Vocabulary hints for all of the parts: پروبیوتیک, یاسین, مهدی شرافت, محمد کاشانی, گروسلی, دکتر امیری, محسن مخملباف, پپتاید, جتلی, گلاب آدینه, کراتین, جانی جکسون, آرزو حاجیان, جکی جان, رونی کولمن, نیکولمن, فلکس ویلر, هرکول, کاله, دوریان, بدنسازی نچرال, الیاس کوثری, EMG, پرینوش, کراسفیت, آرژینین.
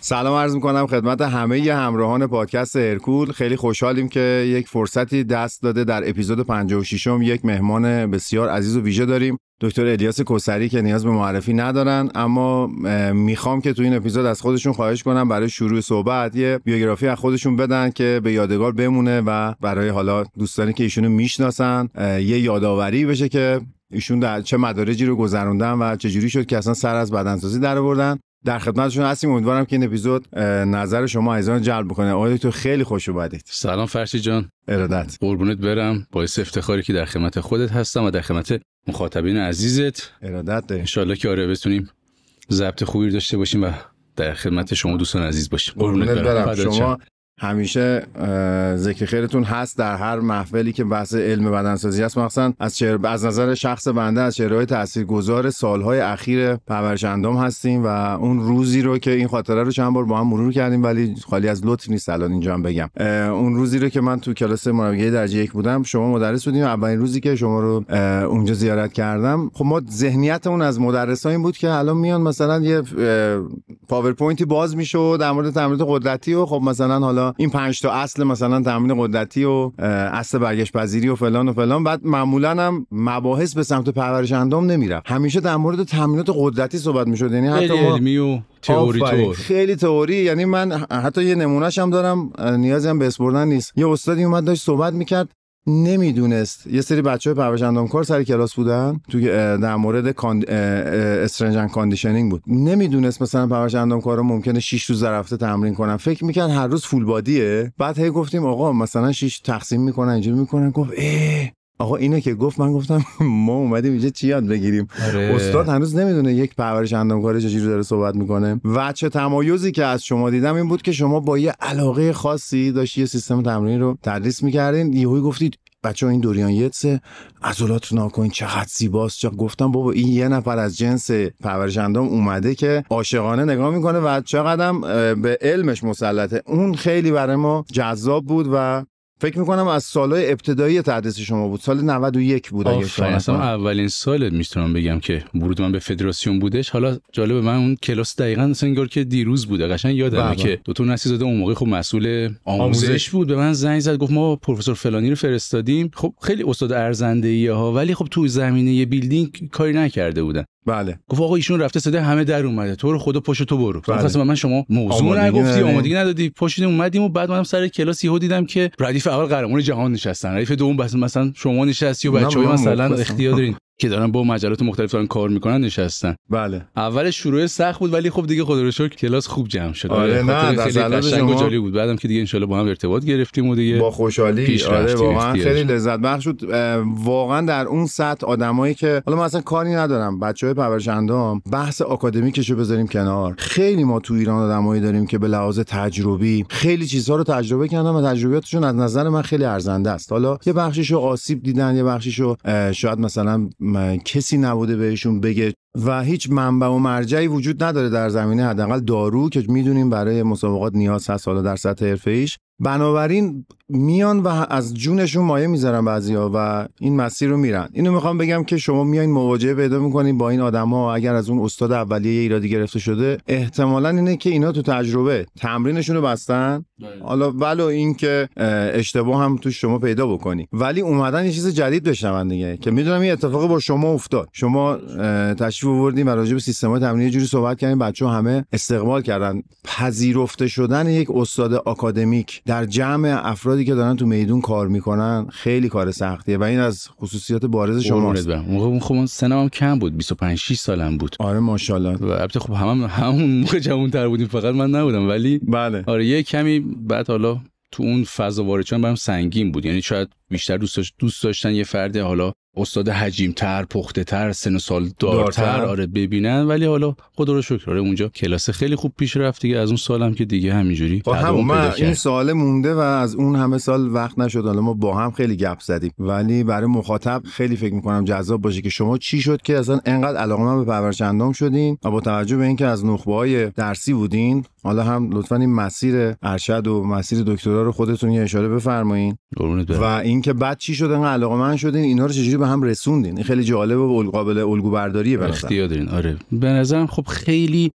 سلام عرض میکنم خدمت همه ی همراهان پادکست هرکول. خیلی خوشحالیم که یک فرصتی دست داده در اپیزود 56م یک مهمان بسیار عزیز و ویژه داریم، دکتر الیاس کوثری که نیاز به معرفی ندارن، اما میخوام که تو این اپیزود از خودشون خواهش کنم برای شروع صحبت یه بیوگرافی از خودشون بدن که به یادگار بمونه و برای حالا دوستانی که ایشونو میشناسن یه یاداوری بشه که ایشون در چه مدارجی رو گذروندن و چجوری شد که اصلا سر از بدنسازی درآوردن. در خدمتشون هستیم، امیدوارم که این اپیزود نظر شما عزیزان جلب بکنه. آقای دکتر خیلی خوش اومدید. سلام فرشید جان. ارادت. قربونت برم. باعث افتخاری که در خدمت خودت هستم و در خدمت مخاطبین عزیزت. ارادت. ان شاءالله که آره بتونیم ضبط خوبی داشته باشیم و در خدمت شما دوستان عزیز باشیم. قربونت برم. شما همیشه ذکر خیرتون هست در هر محفلی که بحث علم بدنسازی است، مخصوصا از نظر شخص بنده از چهره‌های تاثیرگذار سالهای اخیر پرورش اندام هستیم و اون روزی رو که این خاطره رو چند بار با هم مرور کردیم ولی خالی از لطف نیست الان اینجا هم بگم، اون روزی رو که من تو کلاس مربیگری درجه 1 بودم شما مدرس بودیم. اولین روزی که شما رو اونجا زیارت کردم، خب ما ذهنیتمون از مدرسا این بود که الان میان مثلا یه پاورپوینتی باز میشه در مورد تمرین قدرتی و خب مثلا حالا این 5 تا اصل مثلا تمرین قدرتی و اصل برگشت پذیری و فلان و فلان، بعد معمولا هم مباحث به سمت پرورش اندام نمیره، همیشه در مورد تمرینات قدرتی صحبت میشد، یعنی حتی علمی و تئوری خیلی تئوری. یعنی من حتی یه نمونهش هم دارم، نیازی هم به اسپردن نیست. یه استادی اومد داشت صحبت میکرد، نمیدونست یه سری بچه‌های پرورش اندامکار سر کلاس بودن تو در مورد استرنج اند کاندیشنینگ بود، نمیدونست مثلا پرورش اندامکارا ممکنه 6 روز در هفته تمرین کنن، فکر می‌کرد هر روز فول بادیه. بعد هی گفتیم آقا مثلا 6 تقسیم می‌کنن اینجوری می‌کنن، گفت آقا اینو که گفت من گفتم ما اومدیم اینجا چی یاد بگیریم. استاد هنوز نمیدونه یک پرورش اندامکار چجوری داره صحبت میکنه. و چه تمایزی که از شما دیدم این بود که شما با یه علاقه خاصی داشتی یه سیستم تمرین رو تدریس میکردین، یهویی گفتید بچه این دوریان یتسه عضلات ناکن چقدر زیباست. چقدر گفتم بابا این یه نفر از جنس پرورش اندام اومده که عاشقانه نگاه میکنه و چقدرم به علمش مسلطه. اون خیلی برای ما جذاب بود و فکر میکنم از سالهای ابتدایی تدریس شما بود، سال 91 بود اگه شما اصلا اولین سالت میتونم بگم که ورود من به فدراسیون بودش. حالا جالبه من اون کلاس دقیقاً مثلا انگار که دیروز بوده، قشنگ یادمه که دو تا نسی زاده اون موقع خب مسئول آموزش بود به من زنگ زد گفت ما پروفسور فلانی رو فرستادیم، خب خیلی استاد ارزنده‌ایه ها ولی خب تو زمینه بیلدینگ کاری نکرده بودن. بله. گفت آقا ایشون رفته صدا همه در اومده، تو رو خدا پشت تو برو. بله. خلاص من شما موضوع نگفتی، آمادگی ندادی، پشت اومدیم و بعد منم سر کلاس یهو دیدم که ردیف اول قهرمان جهان نشستن، ردیف دوم مثلا شما نشستی و بچه‌ها مثلا اختیار دارین که دارن با مجلات مختلف دارن کار میکنن نشستن. بله. اول شروع سخت بود ولی خب دیگه خدا رو شکر کلاس خوب جمع شد. آره نه خیلی قشنگ و جالب بود. بعدم که دیگه ان با هم ارتباط گرفتیم و دیگه با خوشحالی آره واقعا خیلی لذت بخش شد. واقعا در اون سطح آدمایی که حالا من اصلا کاری ندارم بچهای پرورش اندام، بحث آکادمیکشو بذاریم کنار، خیلی ما تو ایران آدمایی داریم که به لحاظ تجربی خیلی چیزها رو تجربه کردن و تجربیاتشون از نظر من خیلی ارزنده است. حالا یه بخشیشو آسیب دیدن، یه بخشیشو شاید مثلا کسی نبوده بهشون بگه و هیچ منبع و مرجعی وجود نداره در زمینه حداقل دارو که میدونیم برای مسابقات نیاز هست حالا در سطح حرفه‌ایش، بنابراین میان و از جونشون مایه میذارن بعضیا و این مسیر رو میرن. اینو میخوام بگم که شما میاین مواجهه پیدا میکنین با این آدما، اگر از اون استاد اولیه ایرادی گرفته شده احتمالاً اینه که اینا تو تجربه تمرینشون رو بستن، حالا ولو این که اشتباه هم تو شما پیدا بکنی ولی اومدن یه چیز جدید بشنون دیگه که میدونم این اتفاق با شما افتاد. شما تشریف آوردین و راجع به سیستم‌های تمرینی جوری صحبت کردین بچه‌ها همه استقبال کردن. پذیرفته شدن یک استاد آکادمیک در جمع افرادی که دارن تو میدون کار میکنن خیلی کار سختیه و این از خصوصیات بارز شماست. اون خب سنم کم بود، 25-6 سالم بود. آره ماشاءالله. و البته خب همون موقع جوان‌تر بودیم، فقط من نبودم ولی بله. آره یه کمی بعد حالا تو اون فضا وارد شدن برام سنگین بود، یعنی شاید بیشتر دوست داشتن یه فرد حالا استاد حجیم‌تر، پخته‌تر، سن و سال دارتر آره ببینن، ولی حالا خدا رو شکر اونجا کلاس خیلی خوب پیش رفت دیگه. از اون سالم که دیگه همینجوری تداوم پیدا کرد. این سال مونده و از اون همه سال وقت نشد. حالا ما با هم خیلی گپ زدیم، ولی برای مخاطب خیلی فکر می‌کنم جذاب باشه که شما چی شد که اصلا انقدر علاقه‌مند به پرورش اندام شدین و با توجه به اینکه از نخبه‌های درسی بودین، حالا هم لطفاً این مسیر ارشد و مسیر دکترا رو خودتون یه اشاره بفرمایید و اینکه بعد چی شد انقدر علاقه‌مند شدین، اینا رو چجوری به هم رسوندین. این خیلی جالب و قابل الگو برداریه به نظر. اختیار دارین. آره به نظرم خب خیلی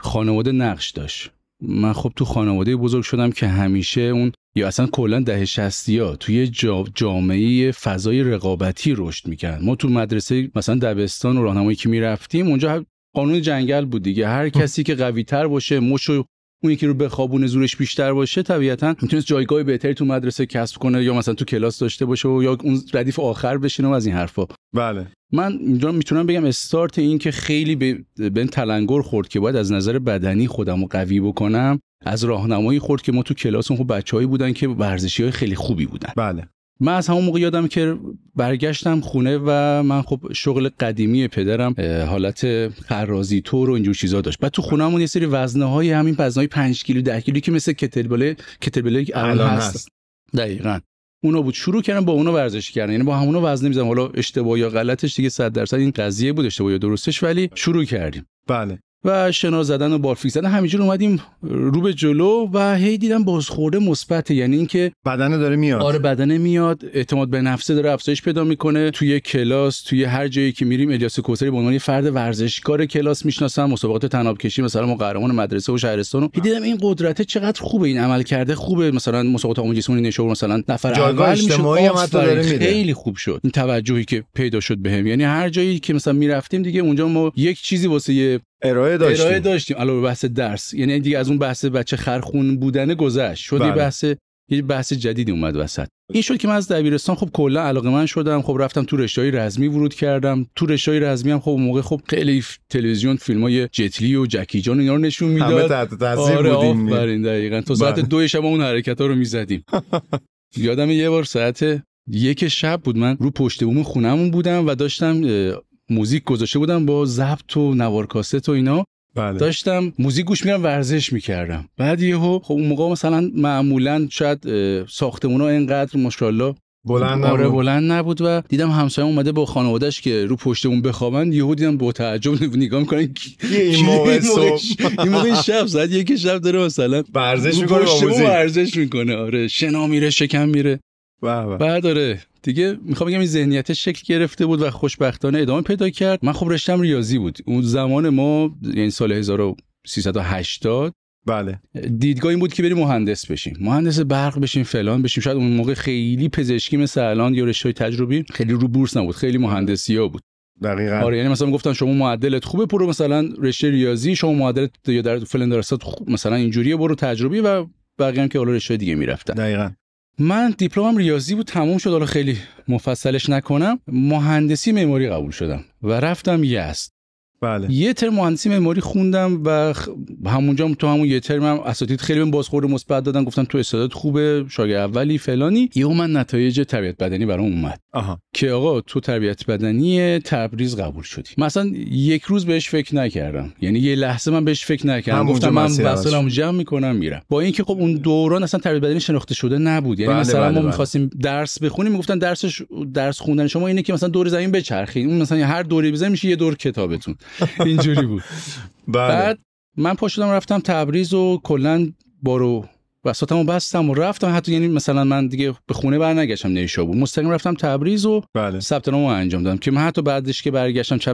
خانواده نقش داشت. من خب تو خانواده بزرگ شدم که همیشه اون یا اصلا کلا دهه 60ها توی جامعه فضای رقابتی رشد می‌کرد. ما تو مدرسه مثلا دبستان و راهنمایی که می‌رفتیم اونجا قانون جنگل بود دیگه، هر کسی که قوی‌تر باشه، مشو اون یکی رو بخوابونه، زورش بیشتر باشه، طبیعتاً میتونست جایگاه بهتری تو مدرسه کسب کنه یا مثلا تو کلاس داشته باشه و یا اون ردیف آخر بشینه و از این حرفا. بله من میتونم بگم استارت این که خیلی به این تلنگر خورد که باید از نظر بدنی خودم رو قوی بکنم، از راهنمایی خورد که ما تو کلاسمون خب بچه‌هایی بودن که ورزشی‌های خیلی خوبی بودن. بله من از همون موقع یادم که برگشتم خونه و من خب شغل قدیمی پدرم حالت خرازی تور و اینجور چیزا داشت. بعد تو خونه‌مون یه سری وزنه‌های همین وزنه‌های 5 کیلو 10 کیلو که مثل کتلبله الان هست دقیقاً اونا بود. شروع کردم با اونا ورزش کردن، یعنی با همونا وزن نمی‌زدم. حالا اشتباه یا غلطش دیگه 100% این قضیه بود، اشتباه یا درستش، ولی شروع کردیم. بله و شنا زدن و بارفیک زدن همینجور اومدیم رو به جلو و هی دیدم بازخورده مثبت، یعنی اینکه بدنه داره میاد. آره بدنه میاد، اعتماد به نفسه داره افزایش پیدا میکنه. توی کلاس، توی هر جایی که میریم الیاس کوثری به عنوان فرد ورزشکار کلاس میشناسم. مسابقات تناب کشی مثلا ما قهرمان مدرسه و شهرستانو دیدم. این قدرته چقدر خوبه، این عمل کرده خوبه. مثلا مسابقات عمومی جسمانی نشور مثلا نفر اول میشد، خیلی خوب شد این توجهی که پیدا شد بهم. یعنی هر جایی که مثلا میرفتیم دیگه اونجا ما یک چیزی واسه ارائه داشتیم علاوه بر بحث درس. یعنی دیگه از اون بحث بچه خرخون بودن گذشت، شد یه بحث، یه بحث جدیدی اومد وسط. این شد که من از دبیرستان خب کلا علاقه‌مند شدم. خب رفتم تو رشته‌های رزمی ورود کردم. تو رشته‌های رزمی هم خب اون موقع خب خیلی تلویزیون فیلمای جتلی و جکی جان اینا رو نشون میداد، همه تحت تاثیر بودیم. آره دقیقاً تو ساعت 2 شب اون حرکت‌ها رو می‌زدیم. یادم یه بار ساعت 1 شب بود، من رو پشت بوم خونمون بودم و داشتم موزیک گذاشته بودم با ضبط و نوار کاست و اینا. بله. داشتم موزیک گوش می‌کردم، ورزش می‌کردم. بعد یهو خب اون موقع مثلا معمولاً شاید ساختمونا اینقدر ماشاءالله بلند نبود و دیدم همسایه‌م اومده با خانواده‌اش که رو پشت اون بخوابن. یهو دیدم با تعجب نگاه می‌کنن این موقع صبح، این موقع شب ساعت 1 شب داره مثلا ورزش می‌کنه، ورزش می‌کنه. آره شنا میره، شکم میره. بعد آره دیگه میخوام بگم این ذهنیت شکل گرفته بود و خوشبختانه ادامه پیدا کرد. من خب رشتم ریاضی بود اون زمان ما، یعنی سال 1380. بله دیدگاه این بود که بریم مهندس بشیم، مهندس برق بشیم، فلان بشیم. شاید اون موقع خیلی پزشکی مثل الان یا رشته تجربی خیلی رو بورس نبود، خیلی مهندسی‌ها بود. دقیقاً. آره یعنی مثلا گفتن شما معدلت خوبه برو مثلا رشته ریاضی، شما معدلت یا در فلان درصد مثلا اینجوریه برو تجربی و بقیه هم که حالا رشته دیگه میرفتن. دقیقاً. من دیپلمم ریاضی بود تموم شد، حالا خیلی مفصلش نکنم. مهندسی معماری قبول شدم و رفتم یزد. بله یه ترم مهندسی معماری خوندم و همونجا تو همون یه ترمم اساتید خیلی بهم بازخورد مثبت دادن، گفتن تو استعداد خوبه، شاگرد اولی فلانی. یهو من نتایج تربیت بدنی برام اومد که آقا تو تربیت بدنی تبریز قبول شدی. مثلا یک روز بهش فکر نکردم، یعنی یه لحظه من بهش فکر نکردم، گفتم من وسایلمو جمع میکنم میرم. با اینکه خب اون دوران اصلا تربیت بدنی شناخته شده نبود، یعنی مثلا ما می‌خواستیم درس بخونیم میگفتن درس خوندن شما اینه که مثلا دور زمین بچرخید، اون مثلا هر دوری بزنی میشه یه دور کتابتون. اینجوری بود. بله. بعد من پا شدم رفتم تبریز و کلا بارو وسطمو بستم و رفتم. حتی یعنی مثلا من دیگه به خونه برنگشتم، نیشابور مستقیم رفتم تبریز و ثبت نامو انجام دادم که من حتی بعدش که برگشتم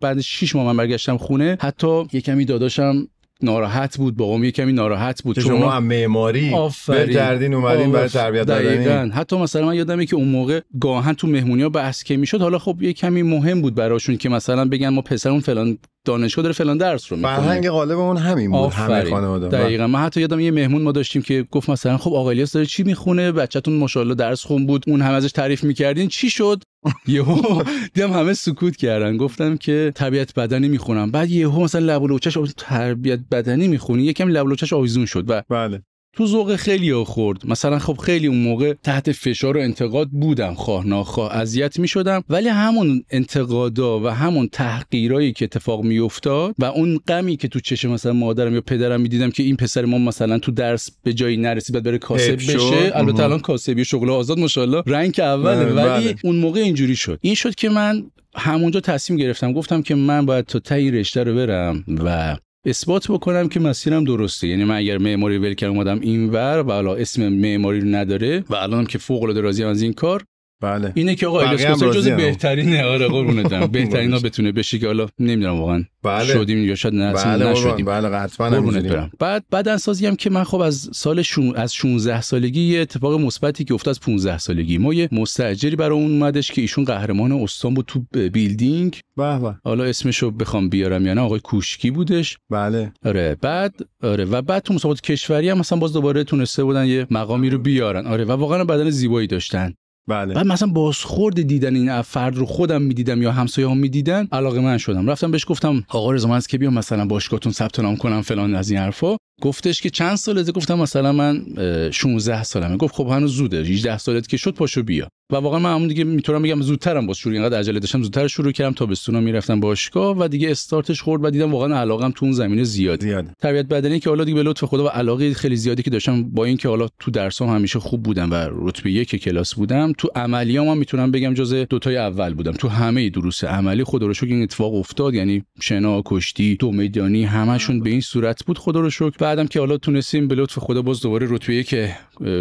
بعد 6 ماه من برگشتم خونه، حتی یکمی داداشم ناراحت بود، بابام یکمی ناراحت بود چون شما هم معماری برگردین اومدین برای تربیت بدنی. حتی مثلا من یادمه که اون موقع گاهن تو مهمونی‌ها بحث که میشد، حالا خب یکمی مهم بود براشون که مثلا بگن ما پسرمون فلان دانشگاه داره فلان درس رو می‌خونه. فرهنگ غالبمون همین بود، همه خانواده. دقیقاً. من حتی یادم یه مهمون ما داشتیم که گفت مثلا خب آقا الیاس داره چی میخونه، بچه‌تون ماشاءالله درس خون بود، اون هم ازش تعریف می‌کردین، چی شد؟ یهو دیدم همه سکوت کردن، گفتم که تربیت بدنی میخونم. بعد یهو مثلا لب و لوچش تربیت بدنی میخونی، یکم لب و لوچش آویزون شد و بله تو ذوق خیلی‌ها خورد. مثلا خب خیلی اون موقع تحت فشار و انتقاد بودم، خواه ناخواه اذیت می‌شدم، ولی همون انتقادا و همون تحقیرایی که اتفاق می‌افتاد و اون غمی که تو چشم مثلا مادرم یا پدرم می‌دیدم که این پسر ما مثلا تو درس به جایی نرسید بعد بره کاسب بشه. البته الان کاسبی شغل آزاد ماشاءالله رنگ اوله، ولی اون موقع اینجوری شد. این شد که من همونجا تصمیم گرفتم، گفتم که من باید تا ته رشته رو برم و اثبات بکنم که مسیرم درسته. یعنی من اگر معماری ولکر اومدم اینور و حالا اسم معماری رو نداره و الانم که فوق العاده راضی از این کار، بله اینه که آقا الیاس کوثری جز بهترینه. آره قربونتم بهترینا بتونه بشه که حالا نمیدونم واقعا شدیم یا شاید نشدیم. بله حتما نمیدونم. بعد بدنسازی هم که من خب از سال از 16 سالگی یه اتفاق مثبتی که افتاد از 15 سالگی، ما یه مستاجری برای اون اومدش که ایشون قهرمان استان بود تو بیلدینگ، به به حالا اسمشو بخوام بیارم یعنی آقای کوشکی بودش. بله آره. بعد آره و بعد تو مسابقات کشوری هم مثلا باز دوباره تونسته بودن یه مقامی رو بیارن. آره و واقعا بدن زیبایی داشتن. بله. بعد مثلا بازخورد دیدن این فرد رو خودم میدیدم یا همسایه‌ها میدیدن، علاقه من شدم. رفتم بهش گفتم آقا رضا من از که بیام مثلا باشگاهتون ثبت نام کنم فلان از این حرفا. گفتش که چند سالته؟ گفتم مثلا من 16 سالمه. گفت خب هنوز زوده، 18 سالت که شد پاشو بیا. و واقعا من همون دیگه میتونم بگم زودترم باز شروع، اینقدر عجله داشتم زودتر شروع کردم، تابستونا میرفتم باشگاه و دیگه استارتش خورد و دیدم واقعا علاقم تو اون زمینه زیاده. تربیت بدنی که حالا دیگه به لطف خدا و علاقه خیلی زیادی که داشتم، با اینکه حالا تو درسام همیشه خوب بودم و رتبه 1 کلاس بودم، تو عملیام هم میتونم بگم جزء دوتای اول بودم تو همه دروس عملی. خدا رو شکر این اتفاق افتاد، یعنی شنا، کشتی، دو میدانی همشون به این صورت بود خدا رو شکر. بعدم که حالا تونستیم به لطف خدا باز دوباره رتبه که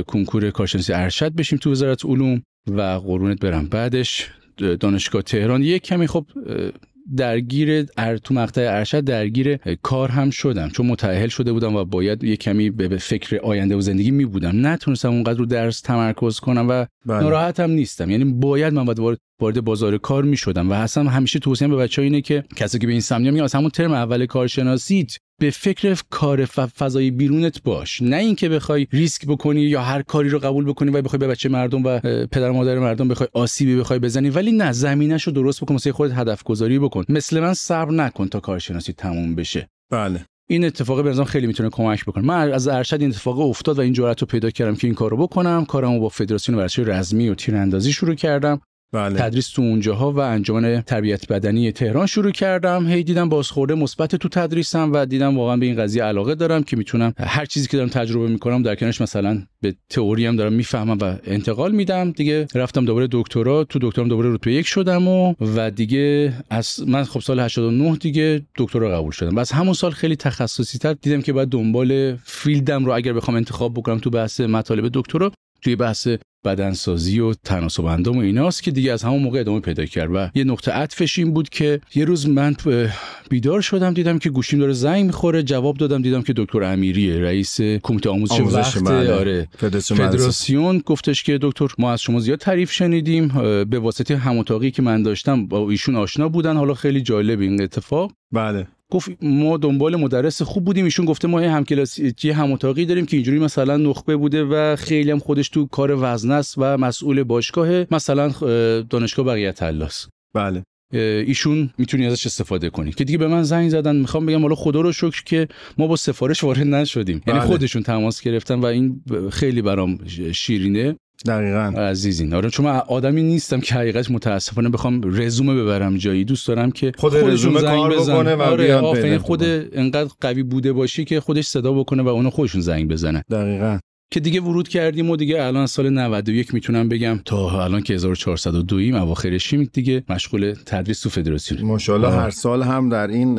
کنکور کارشناسی ارشد بشیم تو وزارت علوم و قرونت برم. بعدش دانشگاه تهران یک کمی خب درگیر تو مقطع ارشد درگیر کار هم شدم، چون متأهل شده بودم و باید یک کمی به فکر آینده و زندگی می بودم. نتونستم اونقدر رو درس تمرکز کنم و ناراحتم نیستم، یعنی باید من وارد بازار کار می شدم. و اصلا همیشه توصیه به بچه‌ها اینه که کسی که به این سمت میاد از همون ترم اول کارشناسیت به فکر کار فضای بیرونت باش، نه اینکه بخوای ریسک بکنی یا هر کاری رو قبول بکنی و بخوای به بچه مردم و پدر مادر مردم بخوای آسیبی بخوای بزنی. ولی نه، زمینه‌شو درست بکن، واسه خودت هدف گذاری بکن. مثل من صبر نکن تا کارشناسی تموم بشه. بله این اتفاق به نظرم خیلی میتونه کمک بکنه. من از ارشد این اتفاق افتاد و این جرأت رو پیدا کردم که این کارو بکنم. کارمو با فدراسیون ورزش رزمی و تیراندازی شروع کردم. بله. تدریس تو اونجاها و انجمن تربیت بدنی تهران شروع کردم. هی دیدم بازخورد مثبت تو تدریسم و دیدم واقعا به این قضیه علاقه دارم که میتونم هر چیزی که دارم تجربه میکنم در کنارش مثلا به تئوری هم دارم میفهمم و انتقال میدم دیگه. رفتم دوباره دکترا، تو دکترام دوباره رتبه 1 شدم و دیگه از من خب سال 89 دیگه دکترا قبول شدم. باز همون سال خیلی تخصصی تر دیدم که بعد دنبال فیلدم رو اگر بخوام انتخاب بکنم تو بحث مطالب دکترا توی بحث بدنسازی و تناسب اندام و ایناست که دیگه از همون موقع ادامه پیدا کرد. و یه نقطه عطفش این بود که یه روز من بیدار شدم دیدم که گوشیم داره زنگ میخوره، جواب دادم دیدم که دکتر امیری رئیس کمیته آموزش آره فدراسیون گفتش که دکتر ما از شما زیاد تعریف شنیدیم. به واسطه هم اتاقی که من داشتم با ایشون آشنا بودن، حالا خیلی جالب این اتفاق. بله گفت ما دنبال مدرس خوب بودیم، ایشون گفته ما همکلاسی هم اتاقی داریم که اینجوری مثلا نخبه بوده و خیلی هم خودش تو کار وزنه است و مسئول باشگاه مثلا دانشگاه بقیت الله. بله ایشون میتونی ازش استفاده کنی که دیگه به من زنگ زدن. میخوام بگم والا خدا رو شکر که ما با سفارش وارد نشدیم. بله. یعنی خودشون تماس گرفتن و این خیلی برام شیرینه. دقیقاً عزیزین آره، چون من آدمی نیستم که حقیقت متاسفانه بخوام رزومه ببرم جایی. دوست دارم که خود رزومه کار بکنه و بیان آره خود انقدر قوی بوده باشی که خودش صدا بکنه و اونو خودشون زنگ بزنه. دقیقاً که دیگه ورود کردیم و دیگه الان سال 91 میتونم بگم تا الان که 1402 ایم اواخرشیم دیگه مشغول تدریس تو فدراسیون. ماشاءالله هر سال هم در این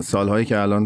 سالهایی که الان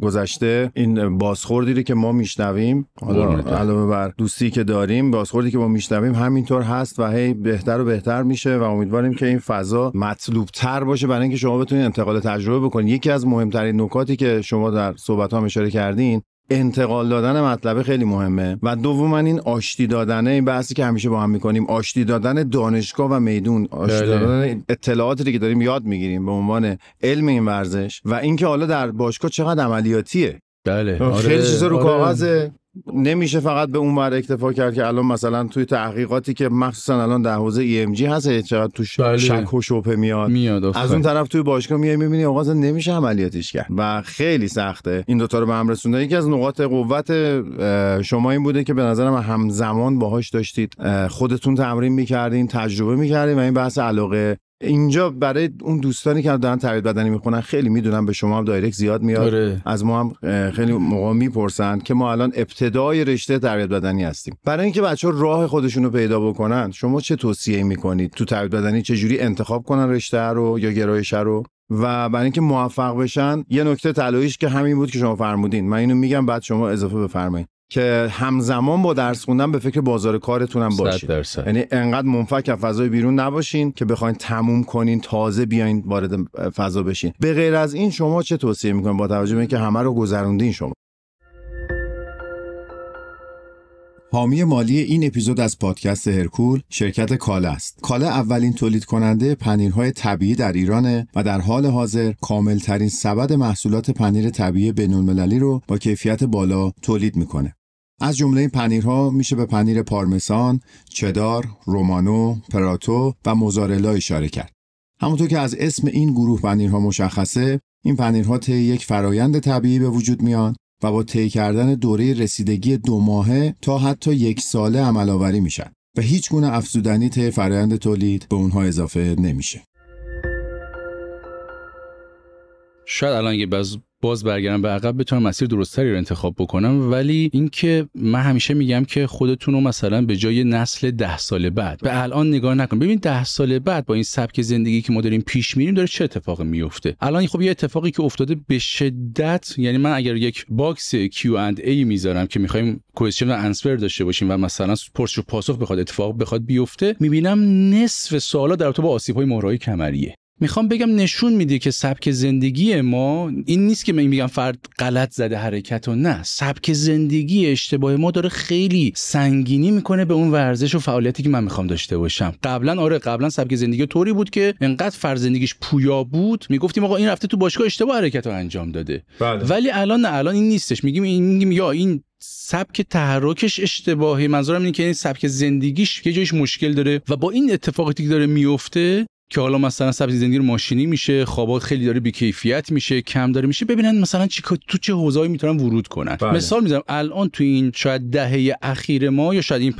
گذشته این بازخوردی که ما میشنویم علاوه بر دوستی که داریم، بازخوردی که ما میشنویم همینطور هست و هی بهتر و بهتر میشه و امیدواریم که این فضا مطلوب تر باشه برای اینکه شما بتونید انتقال تجربه بکنید. یکی از مهمترین نکاتی که شما در صحبت ها اشاره کردین انتقال دادن مطلب خیلی مهمه و دوما این آشتی دادنه، این بحثی که همیشه با هم میکنیم، آشتی دادن دانشگاه و میدون، آشتی دادن اطلاعاتی که داریم یاد میگیریم به عنوان علم این ورزش و اینکه حالا در باشگاه چقدر عملیاتیه. بله خیلی چیزا رو کاغذه نمیشه فقط به اون ور اکتفا کرد که الان مثلا توی تحقیقاتی که مخصوصا الان در حوزه EMG هست چقدر توش شک و شبهه میاد از اون طرف توی باشگاه میای میبینی آقا اصلا نمیشه عملیاتش کرد و خیلی سخته این دو تا رو به هم رسوندن. یکی از نقاط قوت شما این بوده که به نظر من همزمان باهاش داشتید خودتون تمرین میکردین، تجربه میکردین و این بحث علاقه اینجا برای اون دوستانی که دارن تربیت بدنی میخونن خیلی میدونم به شما هم دایرکت زیاد میاد داره. از ما هم خیلی موقع میپرسن که ما الان ابتدای رشته تربیت بدنی هستیم، برای اینکه بچه‌ها راه خودشون رو پیدا بکنن شما چه توصیه میکنید تو تربیت بدنی چجوری انتخاب کنن رشته رو یا گرایش رو و برای اینکه موفق بشن؟ یه نکته طلاییش که همین بود که شما فرمودین، من اینو میگم بعد شما اضافه بفرمایید، که همزمان با درس خوندن به فکر بازار کارتونم باشین، یعنی انقدر منفک از فضای بیرون نباشین که بخواین تموم کنین تازه بیاین وارد فضا بشین. به غیر از این شما چه توصیه میکنین با توجه به اینکه همه رو گذروندین شما؟ حامی مالی این اپیزود از پادکست هرکول شرکت کاله است. کاله اولین تولید کننده پنیرهای طبیعی در ایرانه و در حال حاضر کاملترین سبد محصولات پنیر طبیعی بین‌المللی رو با کیفیت بالا تولید میکنه. از جمله این پنیرها میشه به پنیر پارمسان، چدار، رومانو، پراتو و موزارلا اشاره کرد. همونطور که از اسم این گروه پنیرها مشخصه، این پنیرها طی یک فرایند طبیعی به وجود میان و با طی کردن دوره رسیدگی 2 ماهه تا حتی 1 ساله عمل‌آوری میشن و هیچ گونه افزودنی طی فرآیند تولید به اونها اضافه نمیشه. شاید الان که باز برگردم به عقب بتونم مسیر درست‌تری رو انتخاب بکنم، ولی اینکه من همیشه میگم که خودتون رو مثلا به جای نسل 10 سال بعد به الان نگاه نکن. ببین 10 سال بعد با این سبک زندگی که ما داریم پیش میریم داره چه اتفاقی میفته. الان خب یه اتفاقی که افتاده به شدت، یعنی من اگر یک باکس Q&A میذارم که می‌خوایم کوئسچن و آنسور داشته باشیم و مثلا پرسش و پاسخ اتفاق بخواد بیفته، میبینم نصف سوالا در رابطه با آسیب‌های مهره‌های کمریه. میخوام بگم نشون میده که سبک زندگی ما این نیست که من میگم فرد غلط زده حرکتو، نه، سبک زندگی اشتباه ما داره خیلی سنگینی میکنه به اون ورزش و فعالیتی که من میخوام داشته باشم. قبلا سبک زندگی طوری بود که انقدر فرد زندگیش پویا بود میگفتیم آقا این رفته تو باشگاه اشتباه حرکتو انجام داده، بله. ولی الان این نیستش، میگیم یا این سبک تحرکش اشتباهی، منظورم اینه که این سبک زندگیش یه جایش مشکل داره و با این اتفاقاتی که داره میفته که حالا مثلا سبک زندگی ماشینی میشه، خوابات خیلی داره بی‌کیفیت میشه، کم داره میشه، ببینن مثلا تو چه حوزه‌ای میتونن ورود کنن. بله. مثال میزنم الان تو این شاید دهه اخیر ما یا شاید این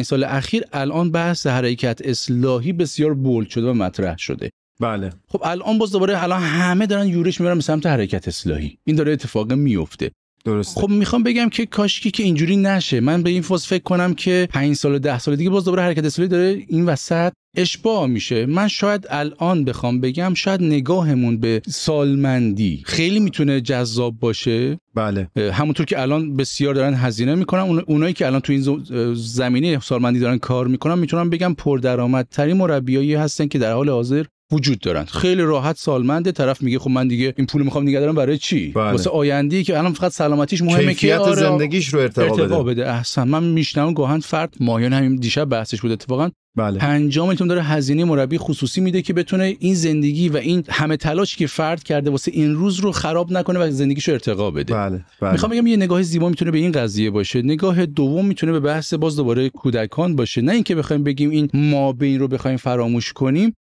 4-5 سال اخیر الان بحث حرکت اصلاحی بسیار بولد شده و مطرح شده. بله. خب الان باز دوباره الان همه دارن یورش میبرن به سمت حرکت اصلاحی. این داره اتفاق میفته. درسته. خب میخوام بگم که کاشکی که اینجوری نشه. من به این فاز فکر کنم که 5 سال و 10 سال دیگه باز دوباره حرکت اصلاحی داره این وسط اشباع میشه. من شاید الان بخوام بگم شاید نگاهمون به سالمندی خیلی میتونه جذاب باشه. بله. همونطور که الان بسیار دارن هزینه میکنن، اونایی که الان تو این زمینه سالمندی دارن کار میکنن، میتونم بگم پردرآمدترین مربیایی هستن که در حال حاضر وجود دارن. خیلی راحت سالمنده، طرف میگه خب من دیگه این پول میخوام نگه دارم برای چی؟ بله. واسه آینده‌ای که الان فقط سلامتیش مهمه که آره زندگیش رو ارتقا بده. احسن. من میشنم گاهن فرد ماهیان همین دیشب بحثش بود اتفاقا، بله، 5 میلیون داره هزینه مربی خصوصی میده که بتونه این زندگی و این همه تلاشی که فرد کرده واسه این روز رو خراب نکنه و زندگیشو ارتقا بده. بله. میخوام بگم یه نگاه زیبا میتونه به این قضیه باشه. نگاه دوم میتونه به بحث باز دوباره کودکان باشه، نه اینکه بخوایم بگیم این مابین رو بخوایم فراموش کنیم.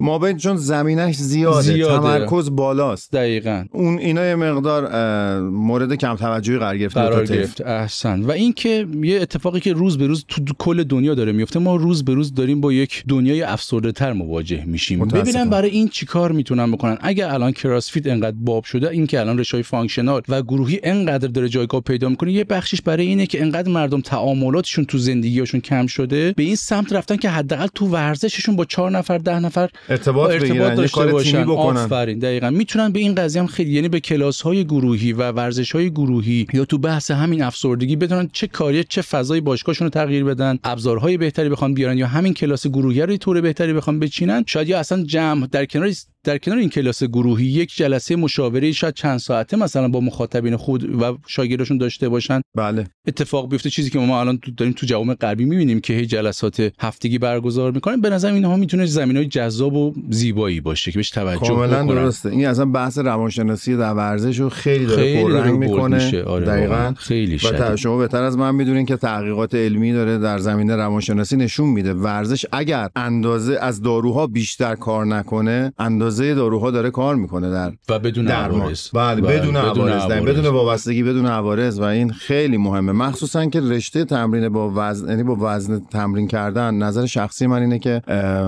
مابین چون زمینش زیاده. تمرکز بالاست. دقیقاً. اون اینا یه مقدار مورد کم توجهی قرار گرفت. احسن. و این که یه اتفاقی که روز به روز تو کل دنیا داره میفته، ما روز به روز داریم با یک دنیای افسرده‌تر مواجه میشیم. ببینم برای این چیکار میتونن بکنن. اگر الان کراسفیت انقدر باب شده، این که الان رشای فانکشنال و گروهی انقدر داره جایگاه پیدا میکنه، یه بخشش برای اینه که انقدر مردم تعاملاتشون تو زندگیشون کم شده، به این سمت رفتن که حداقل تو ورزششون با 4 نفر 10 نفر ارتباط داشته باشن. آفرین. دقیقاً میتونن به این قضیه هم خیلی، یعنی به کلاس‌های گروهی و ورزش‌های گروهی یا تو بحث همین افسردگی بتونن چه کاری، چه فضای باشگاهشون رو تغییر بدن، ابزارهای بهتری بخوان بیارن یا همین کلاس گروهی رو یه طور بهتری بخوان بچینن. شاید یا اصلا جمع در کنار در کنار این کلاس گروهی یک جلسه مشاوره شاید چند ساعته مثلا با مخاطبین خود و شاگرداشون داشته باشن. بله. اتفاق بیفته، چیزی که ما الان داریم تو جوامع غربی می‌بینیم که هی جلسات هفتگی برگزار می‌کنن. به نظر اینها میتونه زمینه‌های جذاب و زیبایی باشه که بهش توجه کنن. کاملا درسته. این اصلا بحث روانشناسی در ورزش رو خیلی داره پررنگ می‌کنه. آره دقیقاً خیلی شد. و شما بهتر از من می‌دونین که تحقیقات علمی داره در زمینه روانشناسی نشون میده ورزش اگر اندازه از داروها بیشتر کار نکنه، اندازه داروها داره کار میکنه در و بدون عوارض. بله بدون عوارض، بدون وابستگی، بدون عوارض. و این خیلی مهمه، مخصوصا که رشته تمرین با وزن، یعنی با وزن تمرین کردن. نظر شخصی من اینه که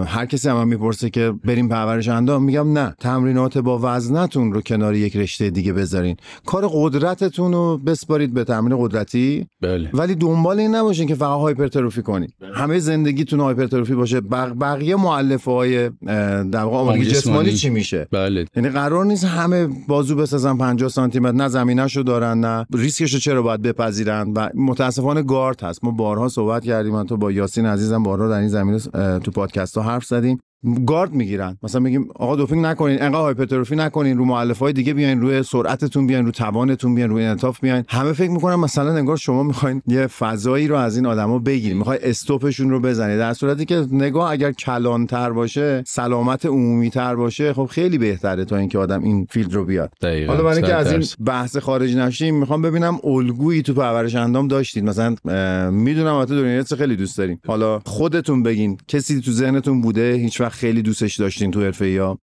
هر کسی هم میپرسه که بریم پرورش اندام، میگم نه، تمرینات با وزنتون رو کنار یک رشته دیگه بذارین، کار قدرتتون رو بسپارید به تمرین قدرتی. بله. ولی دنبال این نباشین که فقط هایپرتروفی کنید. بله. همه زندگیتون هایپرتروفی باشه. بقیه مؤلفه‌های در واقع آمادگی جسمانی چی میشه؟ بله. یعنی قرار نیست همه بازو بسازن 50 سانتی متر، نه زمینه‌شو دارن نه ریسکشو چرا باید بپذیرن. و متاسفانه گارد هست. ما بارها صحبت کردیم، من تو با یاسین عزیزم بارها در این زمینه تو پادکست ها حرف زدیم. گارد میگیرن، مثلا میگیم آقا دوپینگ نکنین، انقدر هایپرتروفی نکنین، رو مؤلفه‌های دیگه بیاین، روی سرعتتون بیاین، رو توانتون بیاین، روی انعطاف بیاین. همه فکر میکنن مثلا انگار شما میخواین یه فضایی رو از این آدما بگیرید، میخواین استوپشون رو بزنید، در صورتی که نگاه اگر کلانتر باشه، سلامت عمومی تر باشه، خب خیلی بهتره تا اینکه آدم این فیلد رو بیاد. حالا برای اینکه از این بحث خارج نشیم، میخوام ببینم الگویی تو پرورش اندام داشتید؟ مثلا میدونم البته دنیاست خیلی دوست داریم، حالا خودتون بگین کسی تو ذهنتون بوده هیچ خیلی دوستش داشتین تو حرفه یا؟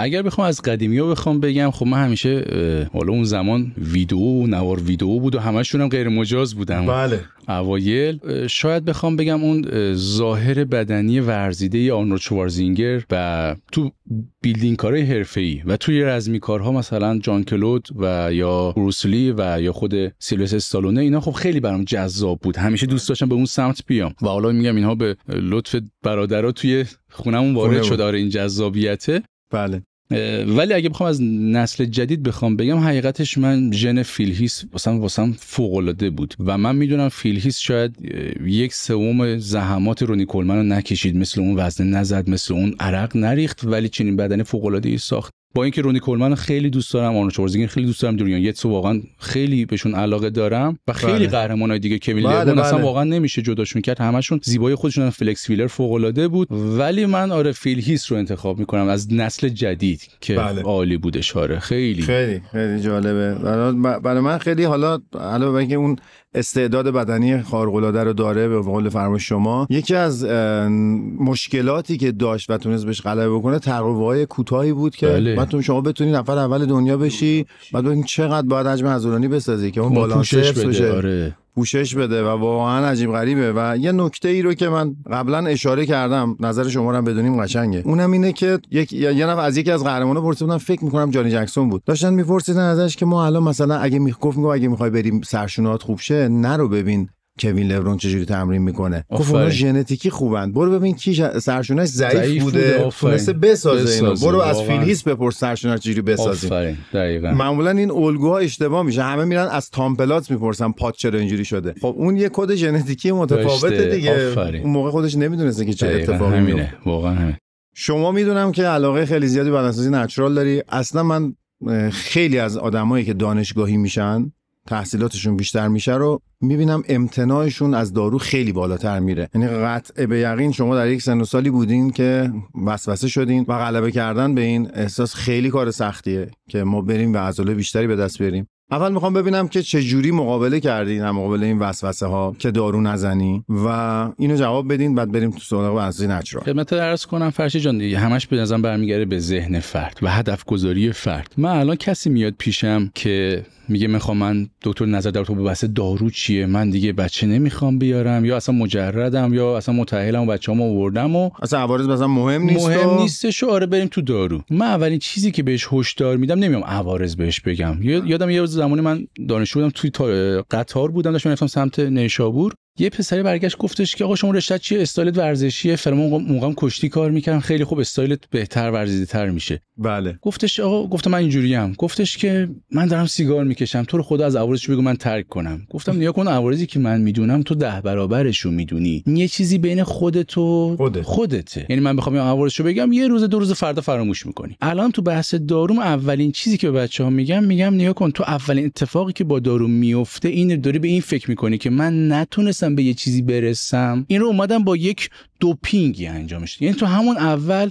اگر بخوام از قدیمی ها بخوام بگم، خب من همیشه حالا اون زمان ویدیو و نوار ویدیو بود و همشون هم غیر مجاز بودن. بله. اوایل شاید بخوام بگم اون ظاهر بدنی ورزیده آرنولد شوارتزنگر و تو بیلدینگ کارهای حرفه‌ای و توی رزمی کارها مثلا جان کلود و یا گروسلی و یا خود سیلوس استالونه، اینا خب خیلی برام جذاب بود، همیشه دوست داشتم به اون سمت بیام. و حالا میگم اینها به لطف برادرها توی خونمون وارد شد. آره این جذابیته. بله. ولی اگه بخوام از نسل جدید بخوام بگم، حقیقتش من جن فیلهیس واسم فوق‌العاده بود و من میدونم فیلهیس شاید 1/3 زحمات رونی کولمن رو نکشید، مثل اون وزن نزد، مثل اون عرق نریخت، ولی چنین بدن فوق‌العاده‌ای ساخت. با اینکه رونی کولمن خیلی دوست دارم، آرنولد شوارتزنگر خیلی دوست دارم، دوریان یتس واقعا خیلی بهشون علاقه دارم و خیلی قهرمانای دیگه کوین لورون اصلا واقعا نمیشه جداشون کرد، همشون زیبایی خودشون. فلکس ویلر فوق العاده بود، ولی من آره فیلهیس رو انتخاب میکنم از نسل جدید که عالی بود. اشاره خیلی خیلی خیلی جالبه برای من. خیلی حالا علاوه بر اینکه اون استعداد بدنی خارق العاده رو داره، به قول فرمای شما یکی از مشکلاتی که داشت و تونست بهش غلبه بکنه تقوی‌های کوتاهی بود که بعد شما بتونید نفر اول دنیا بشی، بعد ببین چقدر باید حجم عضلانی بسازی که اون بالانس حفظ بشه. آره. پوشش بده. و واقعا عجیب غریبه. و یه نکته ای رو که من قبلا اشاره کردم، نظر شما رو هم بدونیم قشنگه، اونم اینه که یه نفر از یکی از قهرمانا پرسیدن، فکر می‌کنم جانی جکسون بود، داشتن می‌پرسیدن ازش که ما الان مثلا اگه اگه می‌خوای بریم سرشونات خوب شه، نرو ببین کوین لورون چجوری تمرین میکنه، گفت اونا ژنتیکی خوبن، برو ببین کی سرشونش ضعیف بوده تونسته بسازه اینو، برو از فیلهیس بپرس سرشونش چجوری بسازیم. دقیقاً معمولا این الگوها اشتباه میشه، همه میرن از تام پلاتس میپرسن پات چرا اینجوری شده. خب اون یه کد ژنتیکی متفاوته دیگه. آفرین. اون موقع خودش نمیدونسته که چه اتفاقی میفته. واقعا همین. شما میدونم که علاقه خیلی زیادی به بدنسازی نچرال داری. اصلا من خیلی از آدمایی که دانشگاهی میشن، تحصیلاتشون بیشتر میشه رو میبینم امتناعشون از دارو خیلی بالاتر میره. یعنی قطع به یقین شما در یک سن و سالی بودین که وسوسه شدین و غلبه کردن به این احساس خیلی کار سختیه که ما بریم و عضله بیشتری به دست بیاریم. اول میخوام ببینم که چه جوری مقابله کردین در مقابل این وسوسه ها که دارو نزنی و اینو جواب بدین، بعد بریم تو سراغ بدنسازی نچرال. خدمت درس کنم فرشید جان، همش به نظر برمیگره به ذهن فرد و هدف گذاری فرد. من الان کسی میاد پیشم که میگه من دکتر نظر در تو به بحث دارو چیه، من دیگه بچه نمیخوام بیارم، یا اصلا مجردم، یا اصلا متأهلم و بچه‌ام آوردم و اصلا عوارض مثلا مهم نیستش. آره بریم تو دارو. من اولین چیزی که بهش هشدار میدم، نمیام عوارض بهش بگم. یادم یه روز زمانی من دانشجو بودم، توی قطار بودم، داشتم میرفتم سمت نیشابور، یه پسری برگشت گفتش که آقا شما رشته چیه؟ استایلت ورزشیه. فرمون موقعم کشتی کار میکردم، خیلی خوب استایلت بهتر ورزیده‌تر میشه. بله. گفتش آقا، گفتم من اینجوریم. گفتش که من دارم سیگار میکشم، تو رو خدا از عوارضش بگو من ترک کنم. گفتم نیا کن، عوارضی که من میدونم تو 10 برابرشو میدونی، یه چیزی بین خودت و خودته. یعنی من بخوام عوارضشو بگم یه روز دو روز فردا فراموش میکنی. الان تو بحث داروم اولین چیزی که به بچه‌ها میگم نیا کن، تو اولین اتفاقی که با دارو میفته اینه، داری به این فکر میکنی که من نتونستم به یه چیزی برسم، این رو اومدم با یک دوپینگی انجامش. یعنی تو همون اول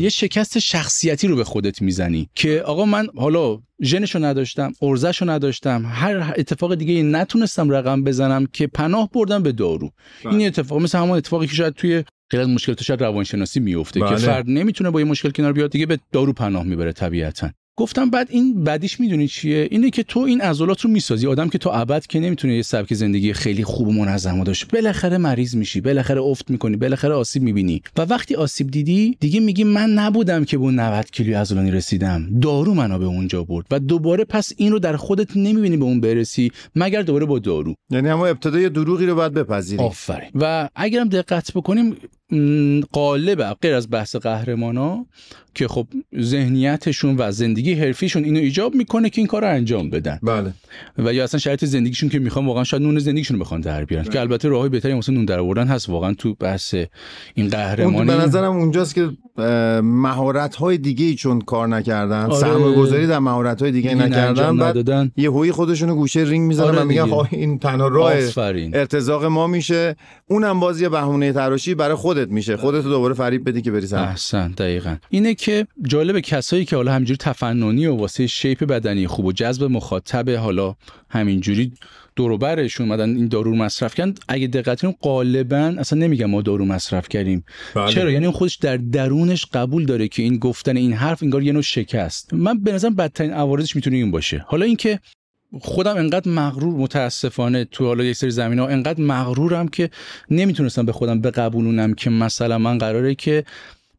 یه شکست شخصیتی رو به خودت میزنی که آقا من حالا ژنشو نداشتم، ارزشو نداشتم، هر اتفاق دیگه نتونستم رقم بزنم که پناه بردم به دارو. این اتفاق مثل همون اتفاقی که شاید توی خیلی از مشکلاتش روانشناسی میفته که فرد نمیتونه با یه مشکل کنار بیاد، دیگه به دارو پناه میبره طبیعتاً. گفتم بعد این بعدیش میدونی چیه؟ اینه که تو این عضلات رو میسازی. آدم که تو ابد که نمیتونه یه سبک زندگی خیلی خوب و منظم داشته، بالاخره مریض میشی، بالاخره افت میکنی، بالاخره آسیب میبینی. و وقتی آسیب دیدی دیگه میگی من نبودم که به اون 90 کیلوی عضلانی رسیدم، دارو منو به اونجا برد. و دوباره پس این رو در خودت نمیبینی به اون برسی مگر دوباره با دارو. یعنی همون ابتدای دروغی رو باید بپذیری. آفرین. و اگرم دقت بکنیم قالب غیر از بحث قهرمانا که خب ذهنیتشون و زندگی حرفیشون اینو ایجاب میکنه که این کارو انجام بدن. بله. و یا اصلا شرایط زندگیشون که میخوان، واقعا شاید نون زندگیشون رو بخوان در بیارن. که البته راههای بهتری واسه نون در آوردن هست واقعا تو بحث این قهرمانی. به نظرم اونجاست که مهارت‌های دیگه‌ای چون کار نکردن، سرمایه‌گذاری در مهارت‌های دیگه نکردن، بعد یهویی خودشونو گوشه رینگ می‌ذارن و میگن این تنها راه ارتزاق ما میشه، اونم باز یه بهونه تراشی برای خودت میشه، خودت دوباره فریب بدی که بری سمت. احسن. دقیقاً. اینه که جالب کسایی که حالا همینجوری تفننی و واسه شیپ بدنی خوب و جذب مخاطب حالا همینجوری دور و برشون اومدن این دارو مصرف کردن، اگه دقت کنیم غالبا اصلا نمیگم ما دارو مصرف کردیم. بله. چرا؟ یعنی خودش در درونش قبول داره که این گفتن این حرف انگار یه نوع شکست. من به نظرم بدترین عوارضش میتونه این باشه. حالا اینکه خودم انقدر مغرور، متاسفانه تو حالا یک سری زمینه‌ها انقدر مغرورم که نمیتونستم به خودم بقبولونم که مثلا من قراره که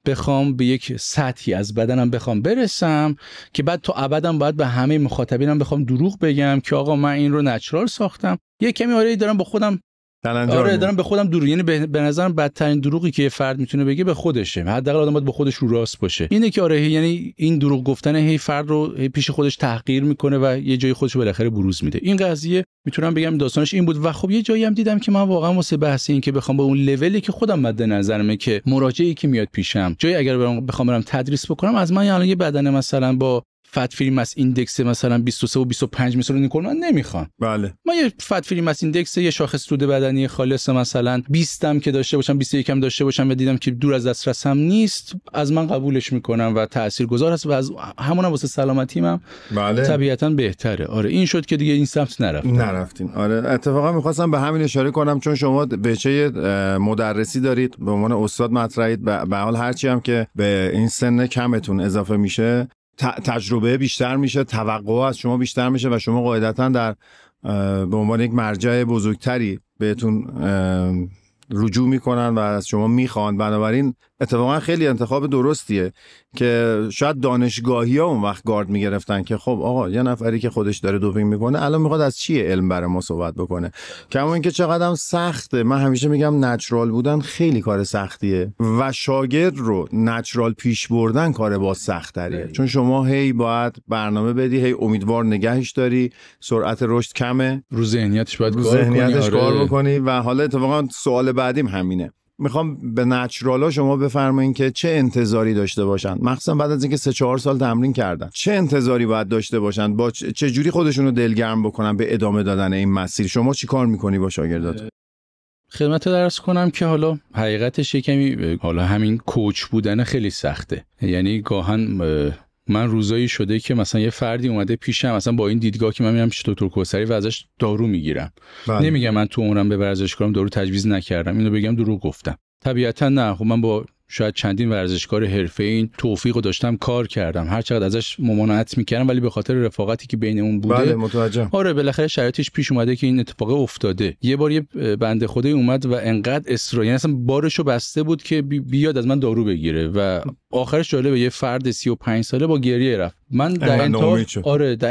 بخوام به یک سطحی از بدنم بخوام برسم که بعد تو ابدم باید به همه مخاطبینم بخوام دروغ بگم که آقا من این رو نچرال ساختم. یه کمی دارم با خودم دروغ. یعنی به نظرم بدترین دروغی که یه فرد میتونه بگه به خودشه. حداقل آدم باید با خودش رو راست باشه. اینه که یعنی این دروغ گفتن هی فرد رو پیش خودش تحقیر میکنه و یه جایی خودش رو بالاخره بروز میده. این قضیه میتونم بگم داستانش این بود. و خب یه جایی هم دیدم که من واقعا واسه بحث این که بخوام با اون لولی که خودم مد نظرمه که مراجعه‌ای که میاد پیشم، جایی اگر بخوام تدریس بکنم، از من الان یه بدن مثلا با فت فری ماس ایندکس مثلا 23 و 25 مثلا نیکولمن نمیخوان. بله. ما یه فت فری ماس ایندکس یه شاخص توده بدنی خالص مثلا 20 هم که داشته باشم، 21 هم داشته باشم و دیدم که دور از دسترسم نیست، از من قبولش میکنم و تاثیرگذار است و از همون واسه سلامتیم هم طبیعتاً بهتره. آره این شد که دیگه این سمت نرفتین. آره اتفاقا میخواستم به همین اشاره کنم چون شما بچه مدرسی دارید، به عنوان استاد مطرحید، به حال هرچی هم که به این سن کمتون اضافه میشه تجربه بیشتر میشه، توقع از شما بیشتر میشه و شما قاعدتا در به عنوان یک مرجع بزرگتری بهتون رجوع میکنن و از شما میخوان. بنابراین اتفاقا خیلی انتخاب درستیه که شاید دانشگاهی‌ها اون وقت گارد میگرفتن که خب آقا یه نفری که خودش داره دوپینگ میکنه الان میخواد از چیه علم برای ما صحبت بکنه. کما اینکه چقدرم سخته. من همیشه میگم نچرال بودن خیلی کار سختیه و شاگرد رو نچرال پیش بردن کار با سخت‌تریه، چون شما هی باید برنامه بدی، هی امیدوار نگهش داری، سرعت رشد کمه، رو ذهنیتش باید کار بکنی. و حالا اتفاقا سوال بعدیم همینه. میخوام به نچرالا شما بفرمایین که چه انتظاری داشته باشن، مخصوصا بعد از اینکه 3-4 سال تمرین کردن، چه انتظاری باید داشته باشن، با چه جوری خودشون رو دلگرم بکنن به ادامه دادن این مسیر؟ شما چی کار میکنی با شاگردات؟ خدمت درس کنم که حالا حقیقتش یکمی حالا همین کوچ بودن خیلی سخته. یعنی گاهن من روزایی شده که مثلا یه فردی اومده پیشم مثلا با این دیدگاه که من میرم پیش دکتر کوثری و ازش دارو میگیرم. نمیگم من تو عمرم به ورزشکارم دارو تجویز نکردم، اینو بگم دروغ گفتم. طبیعتا نه. خب من با شاید چندین ورزشکار حرفه‌ای توفیقو داشتم، کار کردم، هر چقدر ازش ممانعت میکردم ولی به خاطر رفاقتی که بینمون بوده. بله متوجهم. آره بالاخره شرایطش پیش اومده که این اتفاق افتاده. یه بار یه بنده خدایی اومد و انقدر اصرار، یعنی اصلا بارشو بسته بود که بیاد از من دارو بگیره و آخرش جالبه یه فرد 35 ساله با گریه رفت. من در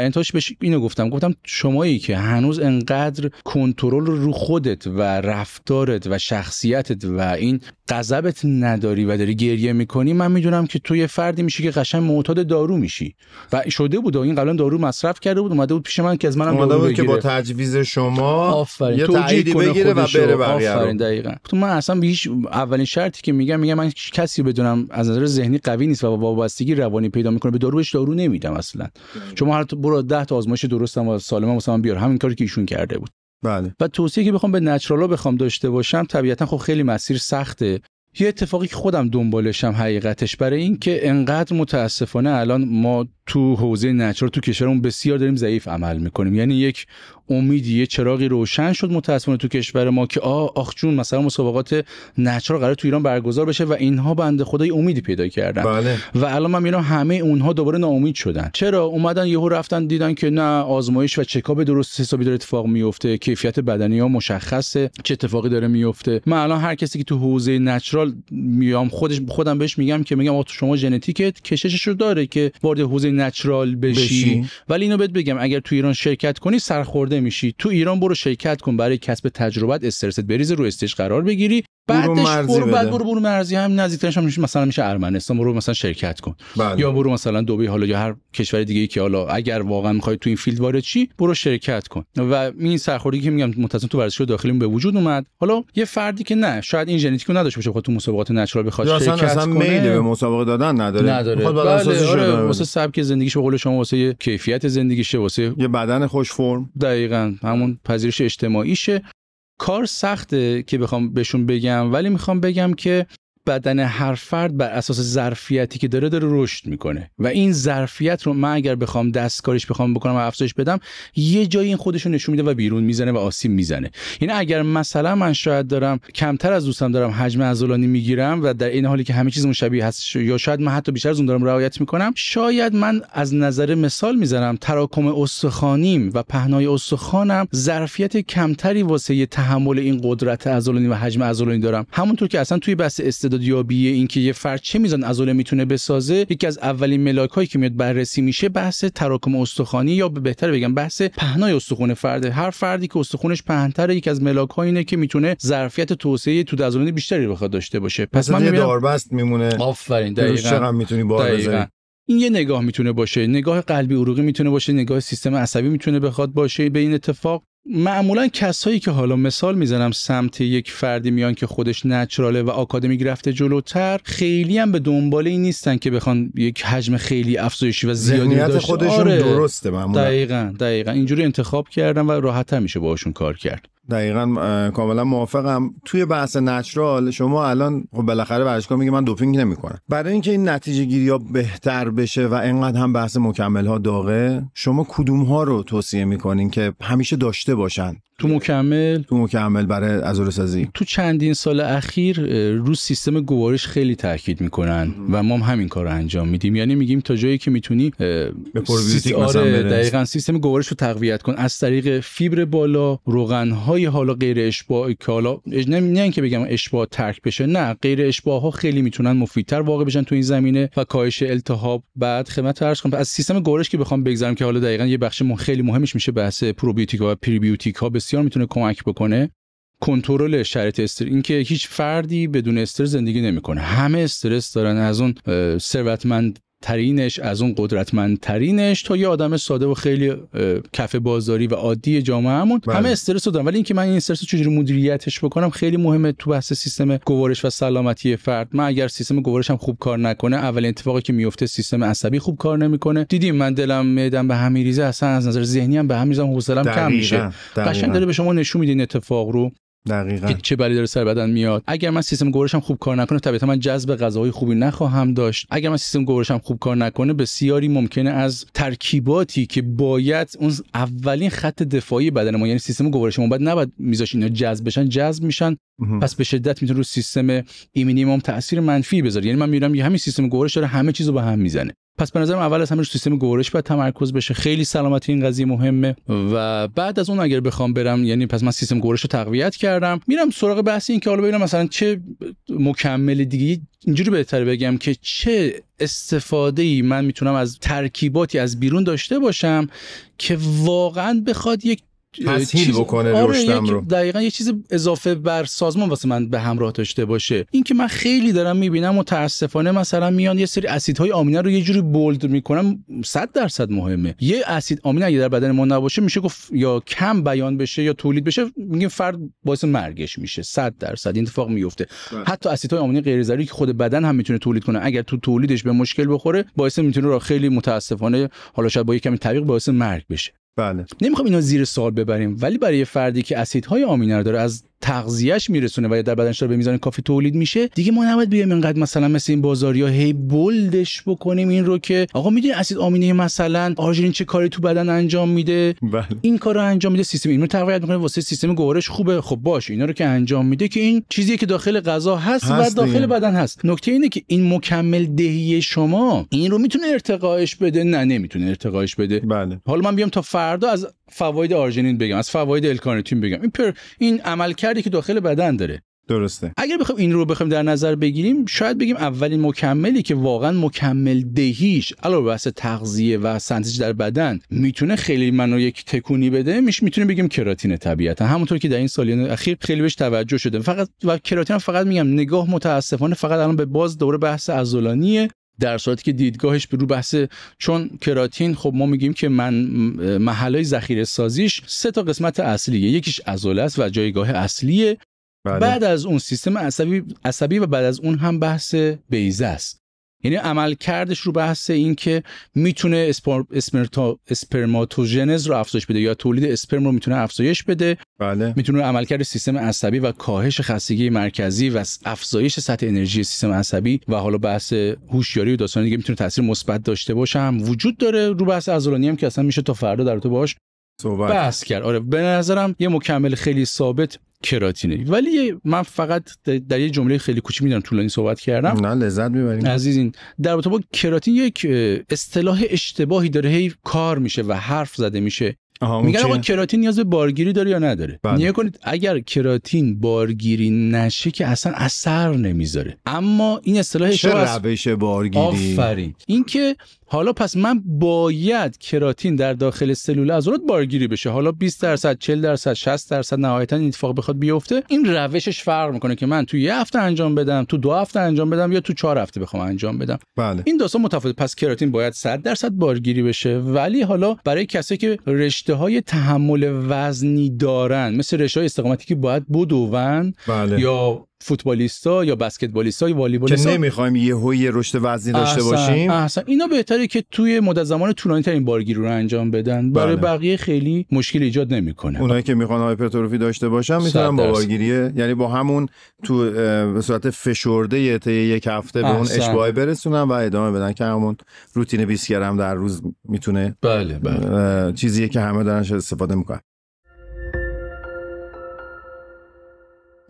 انتهاش بهش اینو گفتم شمایی که هنوز انقدر کنترل رو خودت و رفتارت و شخصیتت و این غضبت نداری و داری گریه میکنی، من میدونم که تو یه فردی میشی که قشنگ معتاد دارو میشی و شده بود. این قبلا دارو مصرف کرده بود، اومده بود پیش من که از منم دارو بگیره، که با تجویز شما یه تایید بگیره و بره بقیه. آفرین، دقیقاً. تو من اصلا به هیچ، اولین شرطی که میگم من کسی بدونم از نظر ذهنی قوی نیست و وابستگی روانی پیدا میکنه به داروش دارو نمیدم اصلا. شما هر برو 10 تا آزمایش درستم و سالمم مثلا بیار، همین کاری که ایشون کرده بود. بله. و توصیه که بخوام به نچرالا بخوام داشته باشم، طبیعتا خب خیلی مسیر سخته. یه اتفاقی که خودم دنبالشم حقیقتش، برای این که انقدر متاسفانه الان ما تو حوزه نچرال تو کشورمون بسیار داریم ضعیف عمل میکنیم. یعنی یک امیدی، یه چراغی روشن شد متاسفانه تو کشور ما که آخ جون مثلا مسابقات نچرال قرار تو ایران برگزار بشه و اینها بنده خدای امیدی پیدا کردن. بله. و الان من میبینم همه اونها دوباره ناامید شدن. چرا؟ اومدن یهو رفتن دیدن که نه، آزمایش و چکاپ درست حسابی داره اتفاق میفته، کیفیت بدنی ها مشخصه، چه اتفاقی داره میفته. من الان هر کسی که تو حوزه نچرال میام خودم بهش میگم که میگم آقا تو شما ژنتیکت کششش رو داره که وارد حوزه نچرال بشی. ولی اینو بهت بگم اگر تو ایران شرکت کنی سرخورده میشی. تو ایران برو شرکت کن، برای کسب تجربه استرست بریز، رو استیج قرار بگیری، بعدش برو مرزی، هم نزدیکترش هم مثلا میشه ارمنستان، برو مثلا شرکت کن. بله. یا برو مثلا دبی، حالا یا هر کشور دیگه ای که حالا اگر واقعا میخوای تو این فیلد وارد چی برو شرکت کن. و این سرخوردی که میگم متأسفانه تو ورزش داخلی به وجود اومد. حالا یه فردی که نه، شاید این ژنتیکو نداشته باشه، خود تو مسابقات نچرال بخواد شرکت کنه، اصلا میل به مسابقه دادن نداره. خود بدنسازی شده واسه سبک زندگیش، به قول شما واسه کیفیت زندگیشه، واسه یه بدن خوش فرم. دقیقاً همون پذیرش اجتماعیشه. کار سخته که بخوام بهشون بگم، ولی میخوام بگم که بدن هر فرد بر اساس ظرفیتی که داره رشد میکنه و این ظرفیت رو من اگر بخوام دستکاریش بکنم و افزایش بدم، یه جایی این خودش رو نشون میده و بیرون میزنه و آسیب میزنه. یعنی اگر مثلا من شاید دارم کمتر از دوستم دارم حجم عضلانی میگیرم و در این حالی که همه چیزمون شبیه هست، یا شاید من حتی بیشتر از اون دارم رعایت میکنم، شاید من از نظر مثال میزنم تراکم استخوانیم و پهنای استخوانم ظرفیت کمتری واسه تحمل این قدرت عضلانی و حجم عضلانی دارم. همونطور که اصلا توی بحث استعدادیابی، این که یه فرد چه میزان عضله میتونه بسازه، یکی از اولین ملاک‌هایی که میاد بررسی میشه بحث تراکم استخوانی، یا بهتر بگم بحث پهنای استخوان فرد. هر فردی که استخوانش پهن‌تره، یکی از ملاک‌ها اینه که میتونه ظرفیت توسعه توده عضلانی بیشتری بخواد داشته باشه. پس من میگم داربست میمونه. آفرین، دقیقاً. چقدر میتونی بار بزنی. این یه نگاه میتونه باشه، نگاه قلبی عروقی میتونه باشه، نگاه سیستم عصبی میتونه بخواد باشه. به این اتفاق معمولا کسایی که حالا مثال میزنم سمت یک فردی میان که خودش نچراله و آکادمیک رفته جلوتر، خیلی هم به دنبال این نیستن که بخوان یک حجم خیلی افزایشی و زیادی داشته باشن. خودشون درسته معمولا. دقیقاً اینجوری انتخاب کردن و راحت‌تر میشه باهاشون کار کرد. دقیقاً، کاملا موافقم. توی بحث نچرال شما الان خب بالاخره ورزشکار میگه من دوپینگ نمیکنم، برای اینکه این نتیجه گیری‌ها بهتر بشه و اینقدر هم بحث مکمل‌ها داغه، شما کدوم‌ها رو توصیه میکنین که همیشه داشته باشن تو مکمل برای عضله‌سازی؟ تو چندین سال اخیر رو سیستم گوارش خیلی تاکید میکنن و ما هم همین کارو انجام میدیم. یعنی میگیم تا جایی که میتونی به پروبیوتیک مثلا برس. دقیقاً سیستم گوارش رو تقویت کن از طریق فیبر بالا، روغن‌های حالا غیر اشباع، که حالا نه اینکه بگم اشباع ترک بشه، نه، غیر اشباع‌ها خیلی میتونن مفیدتر واقع بشن تو این زمینه و کاهش التهاب. بعد خدمت عرض کنم از سیستم گوارش که بخوام بگذرم، که حالا دقیقاً یه بخش خیلی مهمش میشه بحث پروبیوتیک و پریبیوتیک‌ها، بسیار میتونه کمک بکنه. کنترل شرایط استرس، اینکه هیچ فردی بدون استرس زندگی نمیکنه، همه استرس دارن، از اون ثروتمند ترینش، از اون قدرتمند ترینش تا یه آدم ساده و خیلی کف بازاری و عادی جامعهمون، همه استرس دارن. ولی اینکه من این استرس رو چجوری مدیریتش بکنم خیلی مهمه تو بحث سیستم گوارش و سلامتی فرد. من اگر سیستم گوارشم خوب کار نکنه، اول اتفاقی که میفته سیستم عصبی خوب کار نمیکنه. دیدیم من دلم، معدم به هم میریزه، اصلا از نظر ذهنی هم به هم میریزم، حوصله‌ام کم میشه. قشنگ داره به شما نشون میده این اتفاق رو دقیقاً که چه بلایی داره سر بدن میاد. اگر من سیستم گوارشم خوب کار نکنه، طبیعتا من جذب غذاهای خوبی نخواهم داشت. اگر من سیستم گوارشم خوب کار نکنه، بسیاری ممکنه از ترکیباتی که باید اون اولین خط دفاعی بدن ما، یعنی سیستم گوارشمون، نباید میذاش اینا جذب بشن، جذب میشن. پس به شدت میتونه رو سیستم ایمنی ما تاثیر منفی بذاره. یعنی من میگم همین سیستم گوارش داره همه چیزو به هم میزنه. پس به نظرم اول از همه سیستم گوارش باید تمرکز بشه، خیلی سلامتی این قضیه مهمه. و بعد از اون اگر بخوام برم، یعنی پس من سیستم گوارش رو تقویت کردم، میرم سراغ بحث این که حالا ببینم مثلا چه مکمل دیگه، اینجوری بهتره بگم که چه استفاده‌ای من میتونم از ترکیباتی از بیرون داشته باشم که واقعا بخواد یک تسهیل بکنه رشدم رو، دقیقاً یه چیز اضافه بر سازمان واسه من به همراه داشته باشه. این که من خیلی دارم میبینم متاسفانه مثلا میان یه سری اسیدهای آمینه رو یه جوری بولد میکنن، 100% مهمه. یه اسید آمینه اگه در بدن ما نباشه میشه گفت یا کم بیان بشه یا تولید بشه، میگیم فرد باعث مرگش میشه، 100% این اتفاق میفته. حتی اسیدهای آمینه غیر ضروری که خود بدن هم میتونه تولید کنه، اگر تو تولیدش به مشکل بخوره باعث میتونه رو خیلی متاسفانه حالا شاید با یه کمی تعویق باعث مرگ بشه. بله. نمیخوام اینو زیر سوال ببریم، ولی برای یه فردی که اسیدهای آمینه رو داره از تغذیهش میرسونه و یا در بدنش داره به میزان کافی تولید میشه، دیگه ما نباید بیایم اینقدر مثلا مثل این بازاریا هی بولدش بکنیم این رو که آقا میدونی اسید آمینه مثلا آرژینین چه کاری تو بدن انجام میده. بله. این کارو انجام میده، سیستم اینو تقویت میکنه، واسه سیستم گوارش خوبه. خب باشه، اینا رو که انجام میده که این چیزیه که داخل غذا هست و داخل بدن هست. نکته اینه که این مکمل دهی شما این رو میتونه ارتقاش بده، نه نمیتونه ارتقاش بده. بله. حالا من بیام تا فردا از فواید آرژینین بگم، از فواید الکارنتین بگم، این عملکردی که داخل بدن داره. درسته. اگر بخوام این رو بخویم در نظر بگیریم، شاید بگیم اولین مکملی که واقعا مکمل دهیش علاوه بر تغذیه و سنتج در بدن میتونه خیلی منو یک تکونی بده، میتونه بگیم کراتین. طبیعتا همونطور که در این سالیان اخیر خیلی بهش توجه شده، فقط و کراتین فقط میگم نگاه متاسفانه فقط الان به باز دوره بحث عضلانیه، در صورتی که دیدگاهش به رو بحث، چون کراتین خب ما میگیم که من محلای ذخیره سازیش 3 قسمت اصلیه، یکیش عضله است و جایگاه اصلیه. بله. بعد از اون سیستم عصبی و بعد از اون هم بحث بیضه است، یعنی عمل کردش رو بحث این که میتونه اسپرماتوژنز رو افزایش بده یا تولید اسپرم رو میتونه افزایش بده. بله. میتونه عملکرد سیستم عصبی و کاهش خستگی مرکزی و افزایش سطح انرژی سیستم عصبی و حالا بحث هوشیاری و داستان دیگه میتونه تاثیر مثبت داشته باشه، هم وجود داره. رو بحث عضلانی هم که اصلا میشه تا فردا در تو باش بحث کرد. آره به نظرم یه مکمل خیلی ثابت کراتینه. ولی من فقط در یه جمله خیلی کوچیک میدونم طولانی صحبت کردم. نه لذت میبریم عزیزین. در رابطه با کراتین یک اصطلاح اشتباهی داره، هی کار میشه و حرف زده میشه، میگن آقا کراتین نیاز به بارگیری داره یا نداره. نیا کنید، اگر کراتین بارگیری نشه که اصلا اثر نمیذاره. اما این اصطلاح روش بارگیری، آفرین، این که حالا پس من باید کراتین در داخل سلول عضلات بارگیری بشه، حالا 20%، 40%، 60% نهایتاً این اتفاق بخواد بیفته. این روشش فرق میکنه که من تو یه هفته انجام بدم، تو 2 هفته انجام بدم، یا تو 4 هفته بخوام انجام بدم. بله. این داستان متفاوته. پس کراتین باید 100% بارگیری بشه، ولی حالا برای کسایی که رشته‌های تحمل وزنی دارن، مثل رشته‌های استقامتی که باید بدون، بله، یا فوتبالیستا یا بسکتبالیستا یا والیبالیستا که نمیخوایم یهو یه رشد وزنی داشته باشیم، اصلا اینا بهتره که توی مدت زمان طولانی ترین بارگیری رو انجام بدن. برای بقیه خیلی مشکل ایجاد نمیکنه. اونایی که میخوان هایپرتروفی داشته باشن میتونن با بارگیری، یعنی با همون تو به صورت فشرده طی یک هفته به اون اشباع برسونن و ادامه بدن که همون روتین 20 گرم در روز میتونه. بله. چیزیه که همه دارن استفاده میکنن.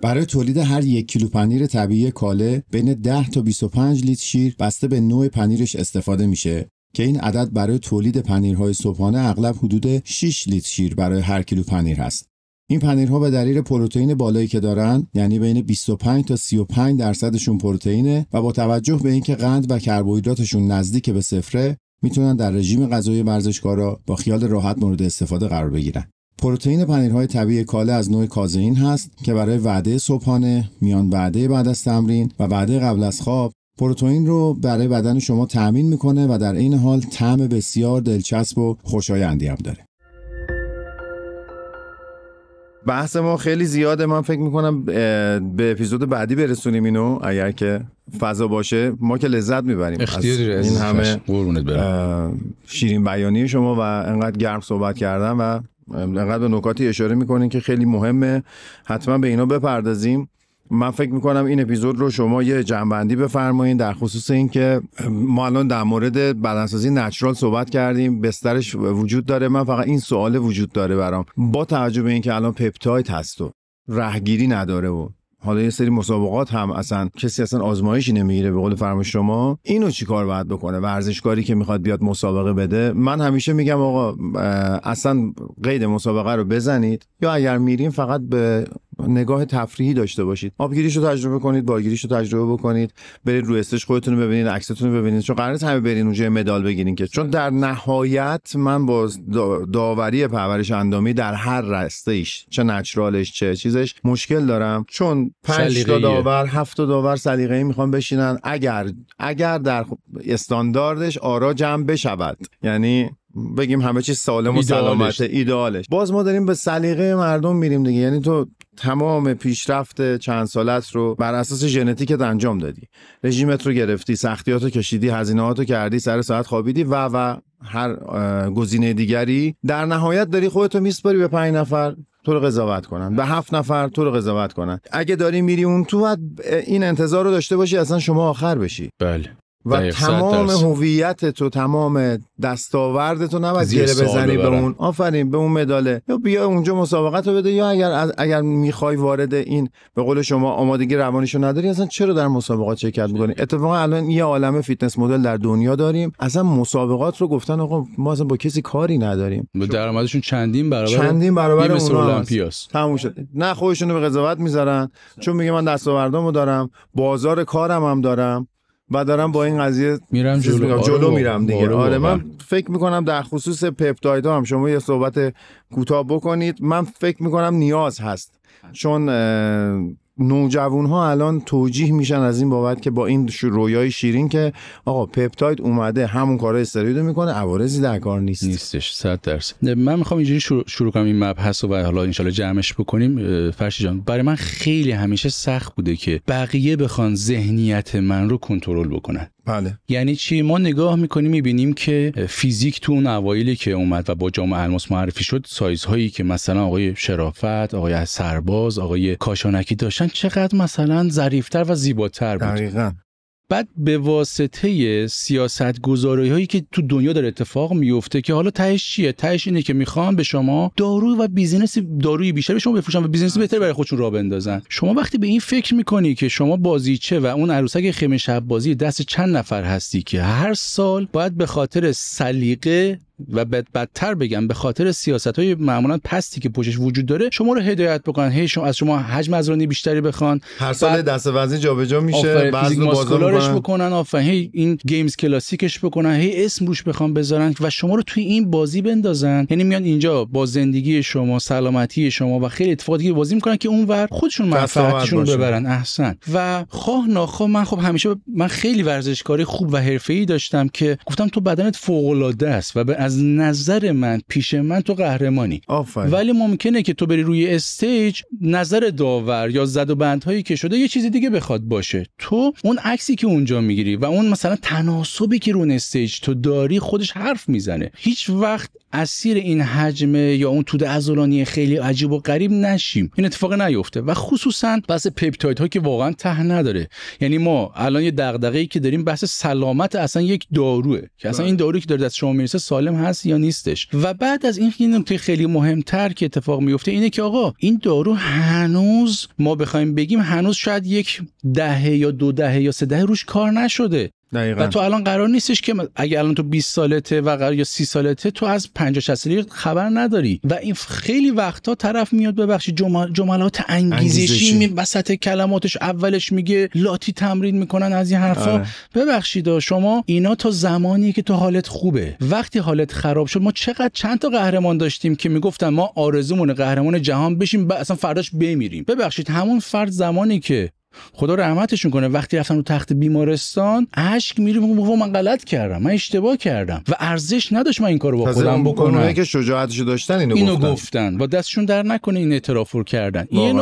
برای تولید هر 1 کیلو پنیر طبیعی کاله بین 10 تا 25 لیتر شیر بسته به نوع پنیرش استفاده میشه که این عدد برای تولید پنیرهای صبحانه اغلب حدود 6 لیتر شیر برای هر کیلو پنیر هست. این پنیرها به دلیل پروتئین بالایی که دارن، یعنی بین 25 تا 35% پروتئینه و با توجه به اینکه قند و کربوهیدراتشون نزدیک به صفره، میتونن در رژیم غذایی ورزشکارا با خیال راحت مورد استفاده قرار بگیرن. پروتئین پنیرهای طبیعی کاله از نوع کازئین هست که برای وعده صبحانه، میان وعده بعد از تمرین و وعده قبل از خواب پروتئین رو برای بدن شما تأمین میکنه و در این حال طعم بسیار دلچسب و خوشایندی هم داره. بحث ما خیلی زیاده، من فکر میکنم به اپیزود بعدی برسونیم اینو، اگر که فضا باشه. ما که لذت میبریم از این همه شیرین بیانی شما و انقدر گرم صحبت کردن و انقدر به نکاتی اشاره میکنین که خیلی مهمه، حتما به اینا بپردازیم. من فکر میکنم این اپیزود رو شما یه جنبندی بفرمایین در خصوص این که ما الان در مورد بدنسازی نچرال صحبت کردیم، بسترش وجود داره. من فقط این سوال وجود داره برام، با توجه به این که الان پپتاید هست و رهگیری نداره و حالا یه سری مسابقات هم اصلا کسی اصلا آزمایشی نمیگیره به قول فرمایش شما. اینو چیکار باید بکنه ورزشکاری که میخواد بیاد مسابقه بده؟ من همیشه میگم آقا اصلا قید مسابقه رو بزنید، یا اگر میرین فقط به نگاه تفریحی داشته باشید. آبگیریشو تجربه کنید، بارگیریشو تجربه بکنید، برید روی استش خودتون رو ببینید، عکستون رو ببینید، چون قراره همه برین اونجا مدال بگیرین که، چون در نهایت من با داوری پرورش اندامی در هر رسته‌ایش، چه نچرالش چه چیزش، مشکل دارم، چون 5 تا داور 7 تا داور سلیقه‌ای میخوان بشینن. اگر در استانداردش آرا جمع بشود، یعنی بگیم همه چیز سالم و سلامته، ایدئالش، باز ما داریم به سلیقه مردم میریم دیگه. یعنی تو تمام پیشرفت چند سالت رو بر اساس ژنتیکت انجام دادی، رژیمت رو گرفتی، سختیات رو کشیدی، هزینه‌هات رو کردی، سر ساعت خوابیدی و هر گزینه دیگری، در نهایت داری خودت رو میسپاری به 5 نفر تو رو قضاوت کنن، به 7 نفر تو رو قضاوت کنن. اگه داری میری اون تو، بعد این انتظار رو داشته باشی اصلا شما آخر بشی. بله. و تمام هویتت و تمام دستاوردت رو نباید گره بزنی به اون، آفرین، به اون مداله، یا بیا اونجا مسابقه تو بده، یا اگر میخوای وارد این به قول شما آمادگی روانیشو نداری، اصلا چرا در مسابقات شرکت می‌کنی؟ اتفاقا الان یه عالمه فیتنس مدل در دنیا داریم، اصلا مسابقات رو گفتن آقا ما اصلا با کسی کاری نداریم، درآمدشون چندین برابر مثل المپیاس تموم شد. نه خودشون رو به قضاوت میذارن، چون میگه من دستاوردامو دارم، بازار کارم هم دارم و دارم با این قضیه میرم جلو میرم دیگه. آره من فکر میکنم در خصوص پپتایدها هم شما یه صحبت کوتاه بکنید. من فکر میکنم نیاز هست، چون نوجوان ها الان توجیه میشن از این بابت که با این رویای شیرین که آقا پپتاید اومده همون کارای استرویدو میکنه، عوارضی در کار نیستش 100%. من میخوام اینجوری شروع کنم این مبحث و حالا ان شاء الله جمعش بکنیم. فرشید جان، برای من خیلی همیشه سخت بوده که بقیه بخوان ذهنیت من رو کنترل بکنن. بله. یعنی چی؟ ما نگاه میکنیم میبینیم که فیزیک تو اون اوایلی که اومد و با جام الماس معرفی شد، سایزهایی که مثلا آقای شرافت، آقای سرباز، آقای کاشانکی داشتن چقدر مثلا ظریفتر و زیباتر بود. دقیقاً. بعد به واسطه سیاست‌گذاری هایی که تو دنیا داره اتفاق میفته که حالا تهش چیه؟ تهش اینه که میخوان به شما دارو و بیزینس، داروی بیشتر به شما بفروشن و بیزینس بهتری برای خودشون راه بندازن. شما وقتی به این فکر میکنی که شما بازیچه و اون عروسک خم شب بازی دست چند نفر هستی که هر سال باید به خاطر سلیقه و بدتر بگم به خاطر سیاست‌های معمولاً پستی که پشتش وجود داره شما رو هدایت بکنن، هی شما از شما حجم عضلانی بیشتری بخوان، هر سال دست وزنی جابجا میشه، بعضی ماسکولارش بکنن، آفرین، هی این گیمز کلاسیکش بکنن، هی اسم روش بخوان بذارن و شما رو توی این بازی بندازن. یعنی میان اینجا با زندگی شما، سلامتی شما و خیلی اتفاقاتی بازی میکنن که اونور خودشون منفعتشون رو ببرن. احسن. و خواه ناخواه من خب همیشه من خیلی ورزشکاری خوب و حرفه‌ای داشتم که گفتم تو بدنت فوق‌العاده است و از نظر من پیش من تو قهرمانی، ولی ممکنه که تو بری روی استیج نظر داور یا زد و بندهایی که شده یه چیز دیگه بخواد باشه. تو اون عکسی که اونجا میگیری و اون مثلا تناسبی که رون استیج تو داری خودش حرف میزنه. هیچ وقت اسیر این حجم یا اون توده عضلانی خیلی عجیب و غریب نشیم، این اتفاق نیفته، و خصوصا بحث پپتایدها که واقعا ته نداره. یعنی ما الان یه دغدغه‌ای که داریم بحث سلامت اصلا یک داروئه که اصلا این دارویی که داره دست شما میرسه سالم هست یا نیستش. و بعد از این نکته خیلی مهمتر که اتفاق میفته اینه که آقا این دارو هنوز ما بخوایم بگیم هنوز شاید 1 دهه یا 2 دهه یا 3 دهه روش کار نشده. دقیقاً. و تو الان قرار نیستش که اگه الان تو 20 سالته و قرار یا 30 سالته تو از 50 60 سالگی خبر نداری. و این خیلی وقتا طرف میاد ببخشید جملات انگیزشی وسط کلماتش اولش میگه لاتی تمرین میکنن از این حرفا. آره. ببخشید شما اینا تا زمانی که تو حالت خوبه، وقتی حالت خراب شد ما چقدر چند تا قهرمان داشتیم که میگفتن ما آرزومون قهرمان جهان بشیم و اصلا فرداش بمیریم. ببخشید همون فرد زمانی که خدا رحمتشون کنه وقتی رفتن رو تخت بیمارستان اشک میریم و من غلط کردم، من اشتباه کردم و ارزش نداشت من این کارو با خودم بکنم، که شجاعتشو داشتن اینو گفتن و دستشون در نکنه این اعتراف رو کردن. این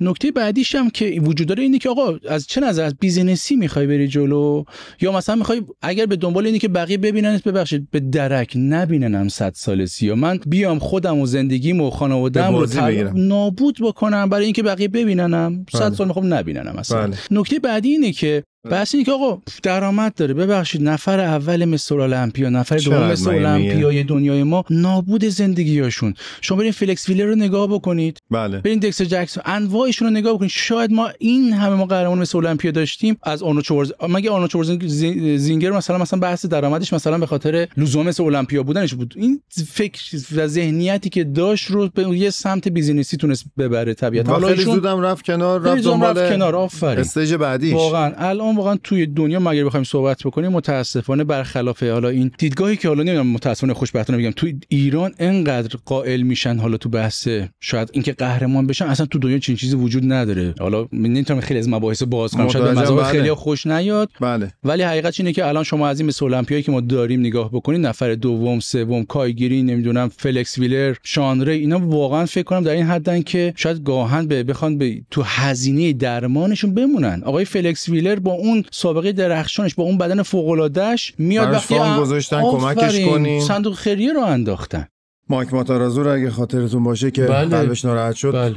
نکته بعدیش هم که وجود داره اینه که آقا از چه نظر، از بیزینسی میخوای بری جلو یا مثلا میخوای اگر به دنبال اینی که بقیه ببیننت، ببخشید به درک نبیننم 100 سال سی، من بیام خودم و زندگیم و خانواده‌ام رو نابود بکنم برای اینکه بقیه ببیننم، 100 سال میخوام نبینن. بله. نکته بعدی اینه که بس اینکه آقا درآمد داره، ببخشید نفر اول مستر المپیا، نفر دوم مستر المپیای دنیای ما نابود زندگیاشون. شما برید فلکس ویلر رو نگاه بکنید، بله. برید دکتر جکسون، انواعشون رو نگاه بکنید. شاید ما این همه ما قهرمان مستر المپیا داشتیم از آرنولد شوارتزنگر، مگه آرنولد شوارتزنگر مثلا بحث درآمدش مثلا به خاطر لزوم مستر المپیا بودنش بود؟ این فکر و ذهنیتی که داشت رو به یه سمت بیزینسی تونست ببره. طبیعتاً خیلی زودم رفت کنار، رفت دنبال استیج بعدیش. واقعاً الان واقعا توی دنیا مگر بخوایم صحبت بکنیم متاسفانه برخلاف حالا این دیدگاهی که حالا نمیدونم متاسفانه خوشبختانه بگم توی ایران انقدر قائل میشن حالا تو بحث شاید اینکه قهرمان بشن، اصلا تو دنیا چنین چیزی وجود نداره. حالا نمیتونم خیلی از مباحث باز کنم، شاید به مزاج خیلی خوش نیاد، بله. ولی حقیقتش اینه که الان شما از این مثل المپیایی که ما داریم نگاه بکنید، نفر دوم، سوم، کایگیری، نمیدونم فلکس ویلر، شانره، اینا واقعا فکر کنم در این حدن که شاید گاهن بخوان به تو هزینه درمانشون بمونن. آقای فلکس ویلر با اون سابقه درخشانش، با اون بدن فوق‌العاده‌اش میاد وقتی گذاشتن کمکش کنین، صندوق خیریه رو انداختن. مایک ماتارازو رو اگه خاطرتون باشه که قلبش ناراحت شد،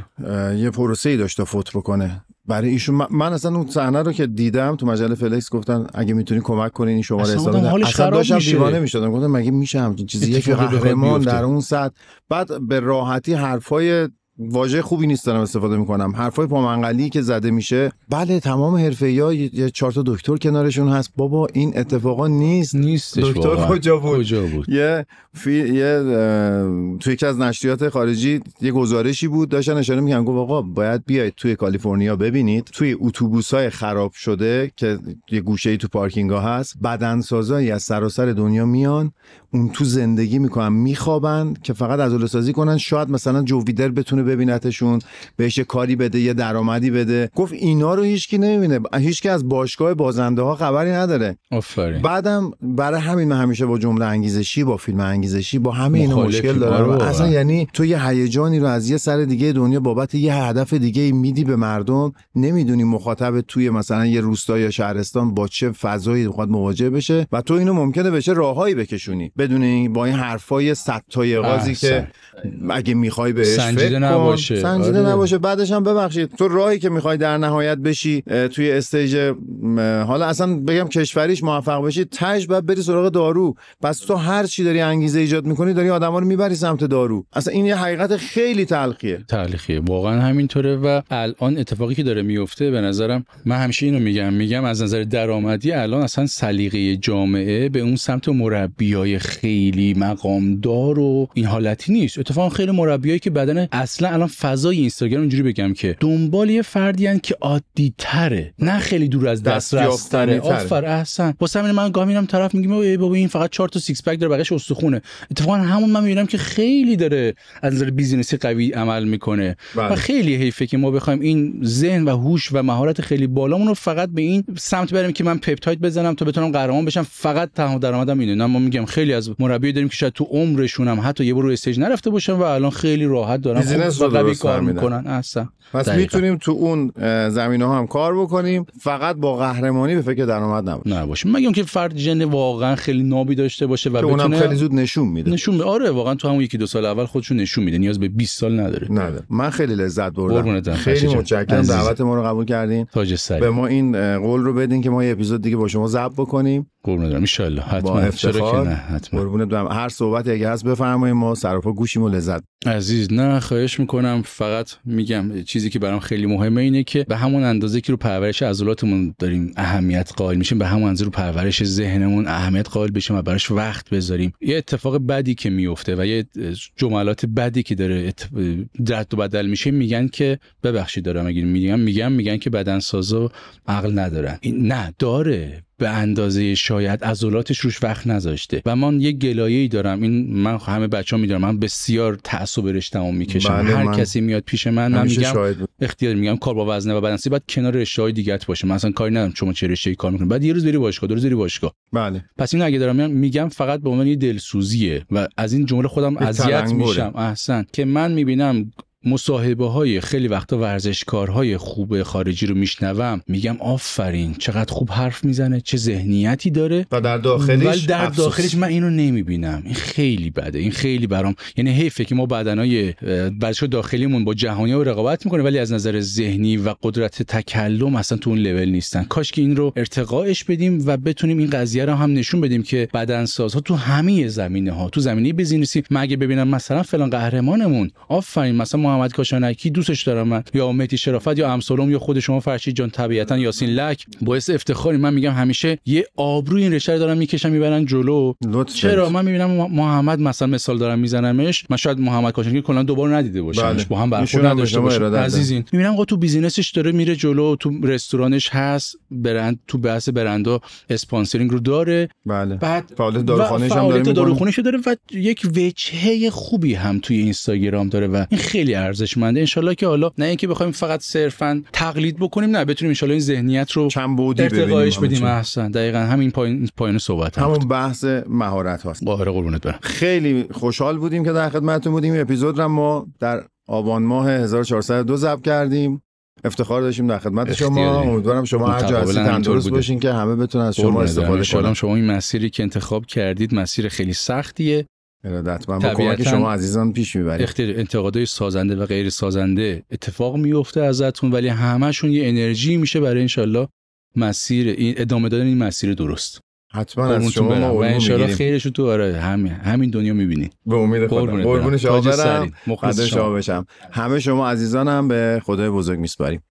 یه پروسه‌ای داشت تا فوت بکنه برای ایشون. من اصلا اون صحنه رو که دیدم تو مجله فلکس گفتن اگه میتونین کمک کنین این شماره حساب نداره، اصلا داشتم دیوانه میشدم، گفتم مگه میشه همچین چیزی؟ یکی قهرمان در اون سطح بعد به راحتی حرفای واژه خوبی نیست دارم استفاده میکنم، حرفای پامنقلی که زده میشه. بله تمام حرفه‌ای‌ها یه 4 تا دکتر کنارشون هست، بابا این اتفاقا نیست. دکتر کجا بود؟ توی یکی از نشریات خارجی یه گزارشی بود داشتن اشاره میکنن، گفت آقا باید بیاید توی کالیفرنیا ببینید توی اتوبوس‌های خراب شده که یه گوشه‌ای تو پارکینگ‌ها هست، بدنسازایی از سراسر دنیا میان اون تو زندگی میکنن، میخوابن که فقط عضله‌سازی کنن، شاید مثلا جوویدر بتونه ببینتشون، بهش کاری بده، یه درآمدی بده. گفت اینا رو هیچکی نمیبینه، هیچکی از باشگاه بازنده ها خبری نداره. آفرین. بعدم برای همین من همیشه با جمله انگیزشی، با فیلم انگیزشی، با همه اینا مشکل دارم. اصلا یعنی تو یه هیجانی رو از یه سر دیگه دنیا بابت یه هدف دیگه میدی به مردم، نمیدونی مخاطب توی مثلا یه روستا یا شهرستان با چه فضایی بخواد مواجه بشه و تو اینو ممکنه بشه راههایی بکشونی بدون با این حرفای صدتای غازی که اگه میخوای بهش سنجیده نباشه. بعدش هم ببخشید تو راهی که میخوای در نهایت بشی توی استیج، حالا اصلا بگم کشوریش موفق بشی، تاج بعد بری سراغ دارو. پس تو هر چی داری انگیزه ایجاد میکنی داری آدما رو میبری سمت دارو. اصلا این یه حقیقت خیلی تلخیه واقعا همینطوره. و الان اتفاقی که داره میفته به نظرم، من همیشه اینو میگم از نظر درآمدی الان اصلا سلیقه جامعه به اون سمت مربیای خیلی مقامدار و این حالتی نیست. اتفاقا خیلی مربیایی که بدن اصلا الان فضای اینستاگرام اینجوری بگم که دنبال یه فردین که عادی تره، نه خیلی دور از دسترس تره. آفر احسن. واسه همین من گاهی میرم طرف میگم ای بابا این فقط 4 تا سیکس پک داره بقیش استخونه. اتفاقا همون من میبینم که خیلی داره از نظر بیزینسی قوی عمل میکنه. بله. و خیلی حیفه که ما بخوایم این ذهن و هوش و مهارت خیلی بالامون رو فقط به این سمت بریم که من پپتاید بزنم تا بتونم قهرمان بشم، فقط تمام درآمدم اینه. نه ما میگم خیلی از مربی داریم که شاید تو عمرشون هم حتی یه بار استیج نرفته باشن و الان خیلی راحت دارن قوی کار میکنن. اصلا پس میتونیم تو اون زمینه ها هم کار بکنیم، فقط با قهرمانی به فکر درآمد نباشه. میگم که فرد جن واقعا خیلی نابی داشته باشه و بتونه، اونم خیلی زود نشون میده. آره واقعا تو همون 1-2 سال اول خودشون نشون میده، نیاز به 20 سال نداره. من خیلی لذت بردم، خیلی متشکرم دعوت ما رو قبول کردین. به ما این قول رو بدین که ما یه اپیزود دیگه با شما ضبط بکنیم. قربون دارم ان شاء الله. حتما، چرا که نه، حتما. قربونت برم. هر صحبتی اگه هست بفرمایید، ما سرپا گوشیم و لذت. عزیز نه خواهش میکنم. فقط میگم چیزی که برام خیلی مهمه اینه که به همون اندازه که رو پرورش عضلاتمون داریم اهمیت قائل میشیم، به همون اندازه رو پرورش ذهنمون اهمیت قائل بشیم و براش وقت بذاریم. یه اتفاق بدی که میفته و یه جملات بدی که داره رد و بدل میشه، میگن که ببخشید دارم میگن که بدنسازا عقل ندارن. نه داره، به اندازه شاید عضلاتش روش وقت نذاشته. و من یه گلایه‌ای دارم، این من همه بچه‌ها میدونم، من بسیار تعصب رشته‌ام میکشم. هر کسی میاد پیش من میگم اختیار، میگم کار با وزنه و بدنسازی بعد کنار رشته‌های دیگه‌ت باشه، من اصلا کاری ندارم شما چه رشته‌ای کار میکنید، بعد یه روز بری باشگاه، دو روز بری باشگاه. بله. پس این اگه دارم میگم فقط به عنوان یه دلسوزیه و از این جمله خودم اذیت میشم. احسن که من میبینم مصاحبه‌های خیلی وقتا ورزشکارهای خوب خارجی رو میشنوم، میگم آفرین چقدر خوب حرف میزنه، چه ذهنیتی داره، و در داخلش ولی در داخلش من اینو نمیبینم. این خیلی بده، این خیلی برام، یعنی حیفه که ما بدنای بچه‌ها داخلیمون با جهانی‌ها رقابت میکنه ولی از نظر ذهنی و قدرت تکلم اصلا تو اون لول نیستن. کاش که این رو ارتقاش بدیم و بتونیم این قضیه رو هم نشون بدیم که بدنسازها تو همه زمینه‌ها، تو زمینه بیزینسی، مگه ببینن مثلا فلان قهرمانمون آفرین مثلا محمد کاشانی دوستش دارم من، یا مهدی شرافت یا امسالوم یا خود شما فرشید جان، طبیعتا یاسین لک باعث افتخاری. من میگم همیشه یه آبروی این رشته رو دارن میکشن میبرن جلو. چرا من میبینم محمد مثلا مثال دارم میزنمش، من شاید محمد کاشانی کلا دوباره ندیده باشم، با هم برخورد نداشته باشم، عزیزین میبینم آقا تو بیزینسش داره میره جلو، تو رستورانش هست، برند تو بحث برندا اسپانسرینگ رو داره، بله، بعد فعالیت داروخانه‌ش هم داره، و یک وجهه خوبی هم توی اینستاگرام داره و این خیلی ارزشمنده. انشالله که حالا نه اینکه بخوایم فقط صرفا تقلید بکنیم، نه بتونیم انشالله این ذهنیت رو ارتقاش بدیم. احسن، دقیقاً همین پایین صحبت همون بحث مهارت هاست. باهره قربونت برم، خیلی خوشحال بودیم که در خدمتتون بودیم. اپیزود رو ما در آبان ماه 1402 ضبط کردیم، افتخار داشتیم در خدمت شما. امیدوارم شما هر جا هستید تندرست باشین که همه بتونن از شما استفاده کنن. شما این مسیری که انتخاب کردید مسیر خیلی سختیه، ارادتمن با کمک شما عزیزان پیش میبرید. انتقادهای سازنده و غیر سازنده اتفاق میفته ازتون، ولی همه‌شون یه انرژی میشه برای انشالله مسیر این ادامه دادن این مسیر درست. حتما از شما ما انشالله خیرش تو آره همین دنیا میبینید. به امید خدا قربون شما برم، مخلص شما بشم. همه شما عزیزانم به خدای بزرگ میسپاریم.